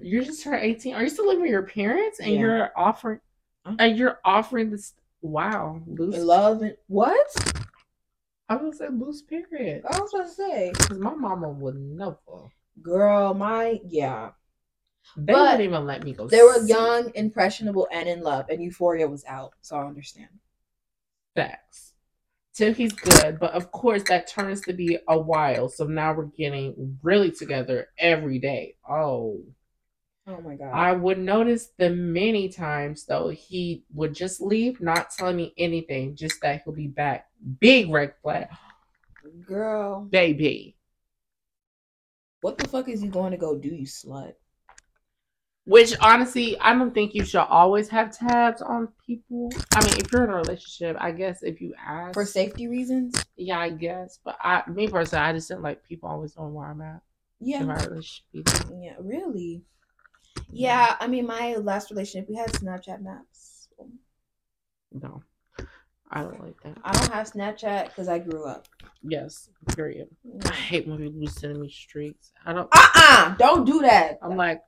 You're just turned 18. Are you still living with your parents? And you're offering this? Wow, loose love and what? I was gonna say loose period. I was gonna say because my mama would never. Girl, they wouldn't even let me go. They were young, impressionable, and in love, and Euphoria was out, so I understand. Facts. So he's good, but of course that turns to be a while. So now we're getting really together every day. Oh my God. I would notice the many times, though, he would just leave, not telling me anything, just that he'll be back. Big red flag. Girl. Baby. What the fuck is he going to go do, you slut? Which, honestly, I don't think you should always have tabs on people. I mean, if you're in a relationship, I guess if you ask. For safety reasons? Yeah, I guess. But me personally, I just didn't like people always knowing where I'm at. Yeah. In my relationship. Yeah, really? Yeah, I mean, my last relationship, we had Snapchat maps. So. No, I don't like that. I don't have Snapchat because I grew up. Yes, period. I hate when people be sending me streaks. I don't. Don't do that. I'm like,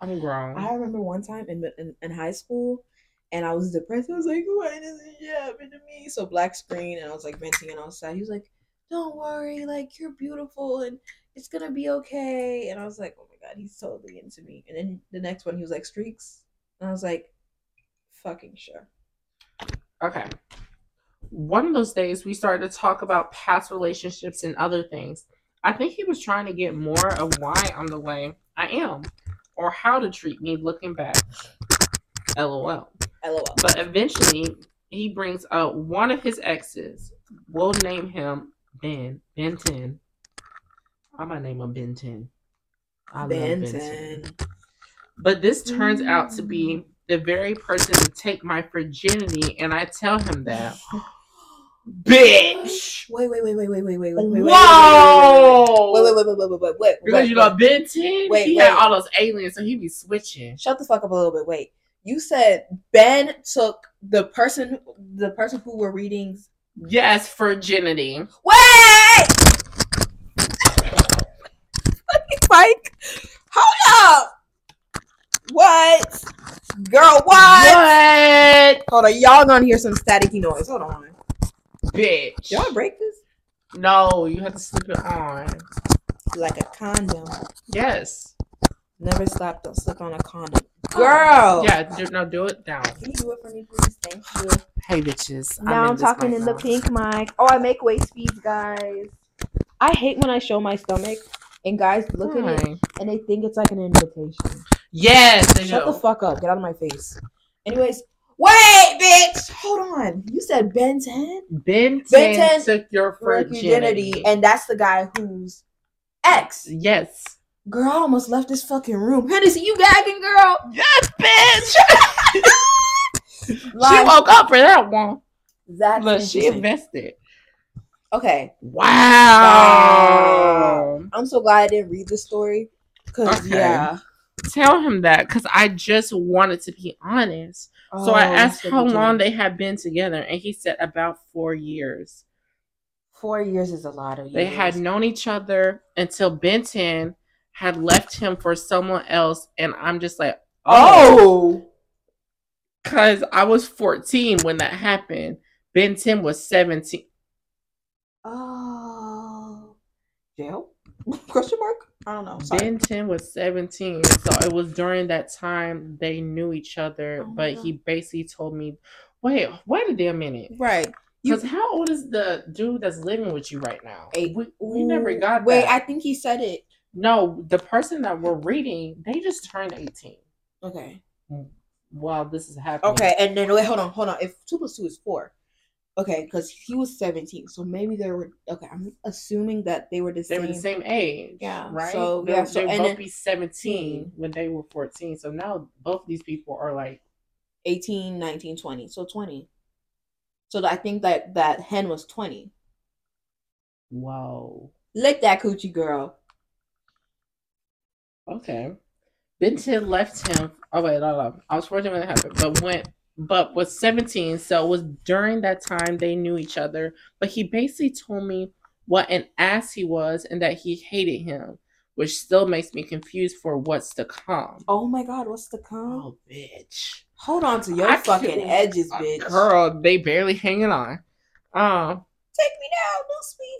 I'm grown. I remember one time in high school, and I was depressed. I was like, why does this shit happen to me? So black screen, and I was like venting and all sad. He was like, don't worry, like you're beautiful and it's gonna be okay. And I was like, oh my god, he's totally into me. And then the next one, he was like streaks, and I was like, fucking sure. Okay. One of those days, we started to talk about past relationships and other things. I think he was trying to get more of why I'm the way I am, or how to treat me looking back. LOL. But eventually, he brings up one of his exes. We'll name him Ben 10. I might name him Ben 10. I love Ben 10. But this turns out to be the very person to take my virginity, and I tell him that. Bitch! Wait. Whoa! Wait. Because you know, Ben 10, he had all those aliens, so he be switching. Shut the fuck up a little bit. Wait. You said Ben took the person who were reading. Yes, virginity. Wait! Mike, hold up! What? Girl, what? Hold on, y'all gonna hear some staticky noise. Hold on. Bitch. Y'all break this? No, you have to slip it on. Like a condom. Yes. Never slap, don't slip on a condom. Girl. Yeah, do it down. Can you do it for me, please? Thank you. Hey, bitches. Now I'm talking in the pink mic. Oh, I make waist beads, guys. I hate when I show my stomach and guys look at it and they think it's like an invitation. Yes, they Shut the fuck up. Get out of my face. Anyways, wait, bitch. Hold on. You said Ben 10? Ben 10 took your virginity. And that's the guy who's ex. Yes. Girl, I almost left this fucking room. Hennessy, you gagging, girl? Yes, bitch. She woke up for that one. That's Look, she invested. Okay. Wow. I'm so glad I didn't read this story. Because, yeah. Tell him that, because I just wanted to be honest. So I asked how long they had been together, and he said about 4 years. 4 years is a lot of years. They had known each other until Ben 10 had left him for someone else, and I'm just like, oh! Because I was 14 when that happened. Ben 10 was 17. Oh. Jail? Question mark? I don't know. Sorry. Ben 10 was 17, so it was during that time they knew each other. But he basically told me, "Wait a damn minute, right? Because how old is the dude that's living with you right now? We never got. Wait, that. I think he said it. No, the person that we're reading, they just turned 18. Okay. Wow, this is happening. Okay, and then wait, hold on. If 2 + 2 is 4. Okay, because he was 17, so maybe they were... Okay, I'm assuming that they were the same... They were the same age, yeah, right? So yeah, they both be 17 when they were 14, so now both these people are like... 18, 19, 20, so 20. So I think that Hen was 20. Whoa. Lick that coochie, girl. Okay. Benton left him... Oh, wait, no. I was wondering when that happened, but was 17, so it was during that time they knew each other. But he basically told me what an ass he was and that he hated him, which still makes me confused for what's to come. Oh my god, what's to come? Oh, bitch. Hold on to your fucking edges, bitch. Girl, they barely hanging on. Take me down, loose me.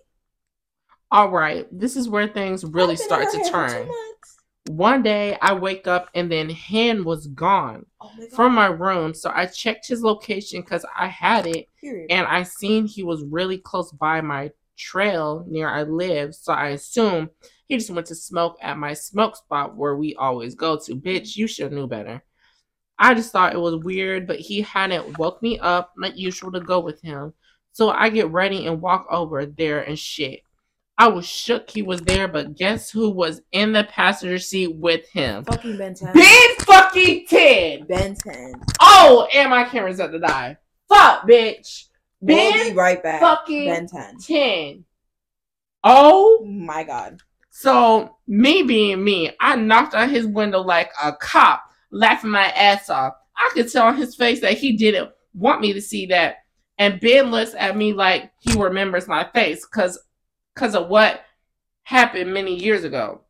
All right, this is where things really start to turn. One day, I wake up and then Hen was gone from my room. So I checked his location because I had it. Period. And I seen he was really close by my trail near I live. So I assume he just went to smoke at my smoke spot where we always go to. Bitch, you should have knew better. I just thought it was weird, but he hadn't woke me up like usual to go with him. So I get ready and walk over there and shit. I was shook he was there, but guess who was in the passenger seat with him? Fucking Ben 10. Ben fucking 10! Ben 10. Oh, and my camera's about to die. Fuck, bitch. We'll be right back. Fucking Ben 10. Oh my god. So, me being me, I knocked on his window like a cop, laughing my ass off. I could tell on his face that he didn't want me to see that. And Ben looks at me like he remembers my face, because because of what happened many years ago.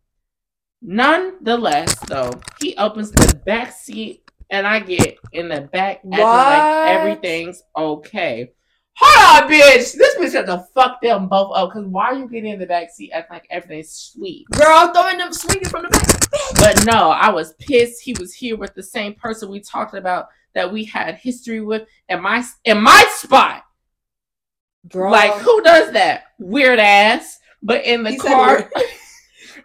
Nonetheless, though, he opens the back seat and I get in the back acting like everything's okay. Hold on, bitch. This bitch had to fuck them both up. Because why are you getting in the back seat acting like everything's sweet? Girl, throwing them sweeties from the back. But no, I was pissed. He was here with the same person we talked about that we had history with in my spot. Girl. Like, who does that? Weird ass. But in the car...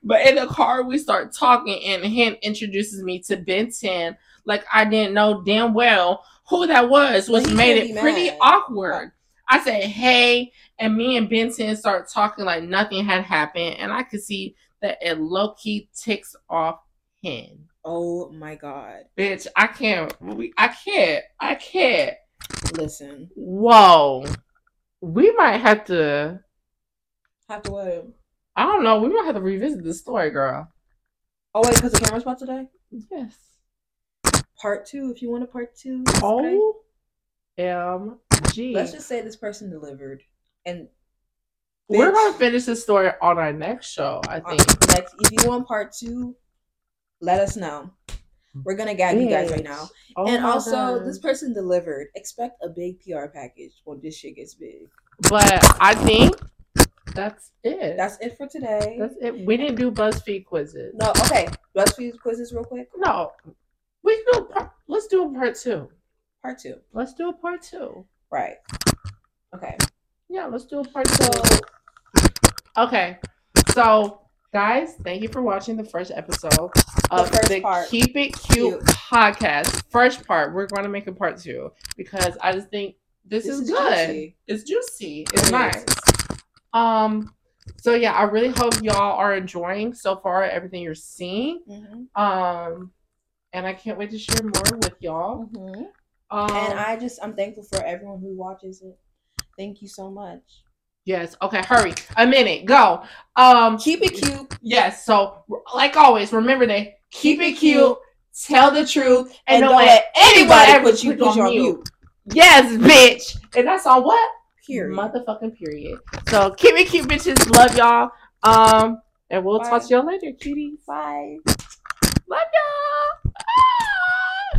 But in the car, we start talking, and him introduces me to Ben 10. Like, I didn't know damn well who that was, which made it pretty awkward. I said, hey, and me and Ben 10 start talking like nothing had happened, and I could see that it low-key ticks off him. Oh, my God. Bitch, I can't. Listen. Whoa. We might have to... Have to what? I don't know. We might have to revisit this story, girl. Oh, wait, because the camera's about today? Yes. Part 2, if you want a part 2. OMG. Let's just say this person delivered. And bitch, we're going to finish this story on our next show, I think. Next, if you want part 2, let us know. We're going to gag you guys right now. Oh, and also, God, this person delivered. Expect a big PR package when this shit gets big. But I think... That's it. That's it for today. That's it. We didn't do BuzzFeed quizzes. No, okay. BuzzFeed quizzes real quick? No. We can do let's do a part 2. Part 2. Let's do a part 2. Right. Okay. Yeah, let's do a part 2. Okay. So, guys, thank you for watching the first episode of the Keep It Cute podcast. First part. We're going to make a part 2 because I just think this is good. Juicy. It's juicy. It's nice. So yeah, I really hope y'all are enjoying so far everything you're seeing. Mm-hmm. And I can't wait to share more with y'all. Mm-hmm. And I'm thankful for everyone who watches it. Thank you so much. Yes. Okay. Hurry. A minute. Go. Keep it cute. Yes. So like always, remember that keep it cute. Tell the truth, and don't let anybody ever put you on mute. Yes, bitch. And that's on what? Period. Motherfucking period. So keep it cute, bitches. Love y'all. And we'll talk to y'all later, cuties. Bye. Love y'all. Ah!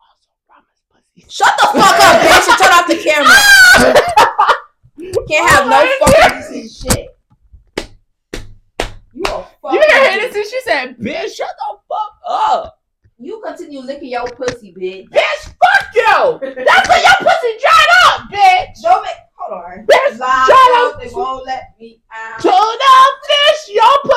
Also, Rama's pussy. Shut the fuck up, bitch, and turn off the camera. Can't have no fucking pussy shit. You a fuck. You hear this? And she said, bitch, shut the fuck up. You continue licking your pussy, bitch. Bitch, fuck you! That's when your pussy dried up, bitch! Hold on. Bitch, shut up! They won't let me out. Shut up, bitch! Your pussy!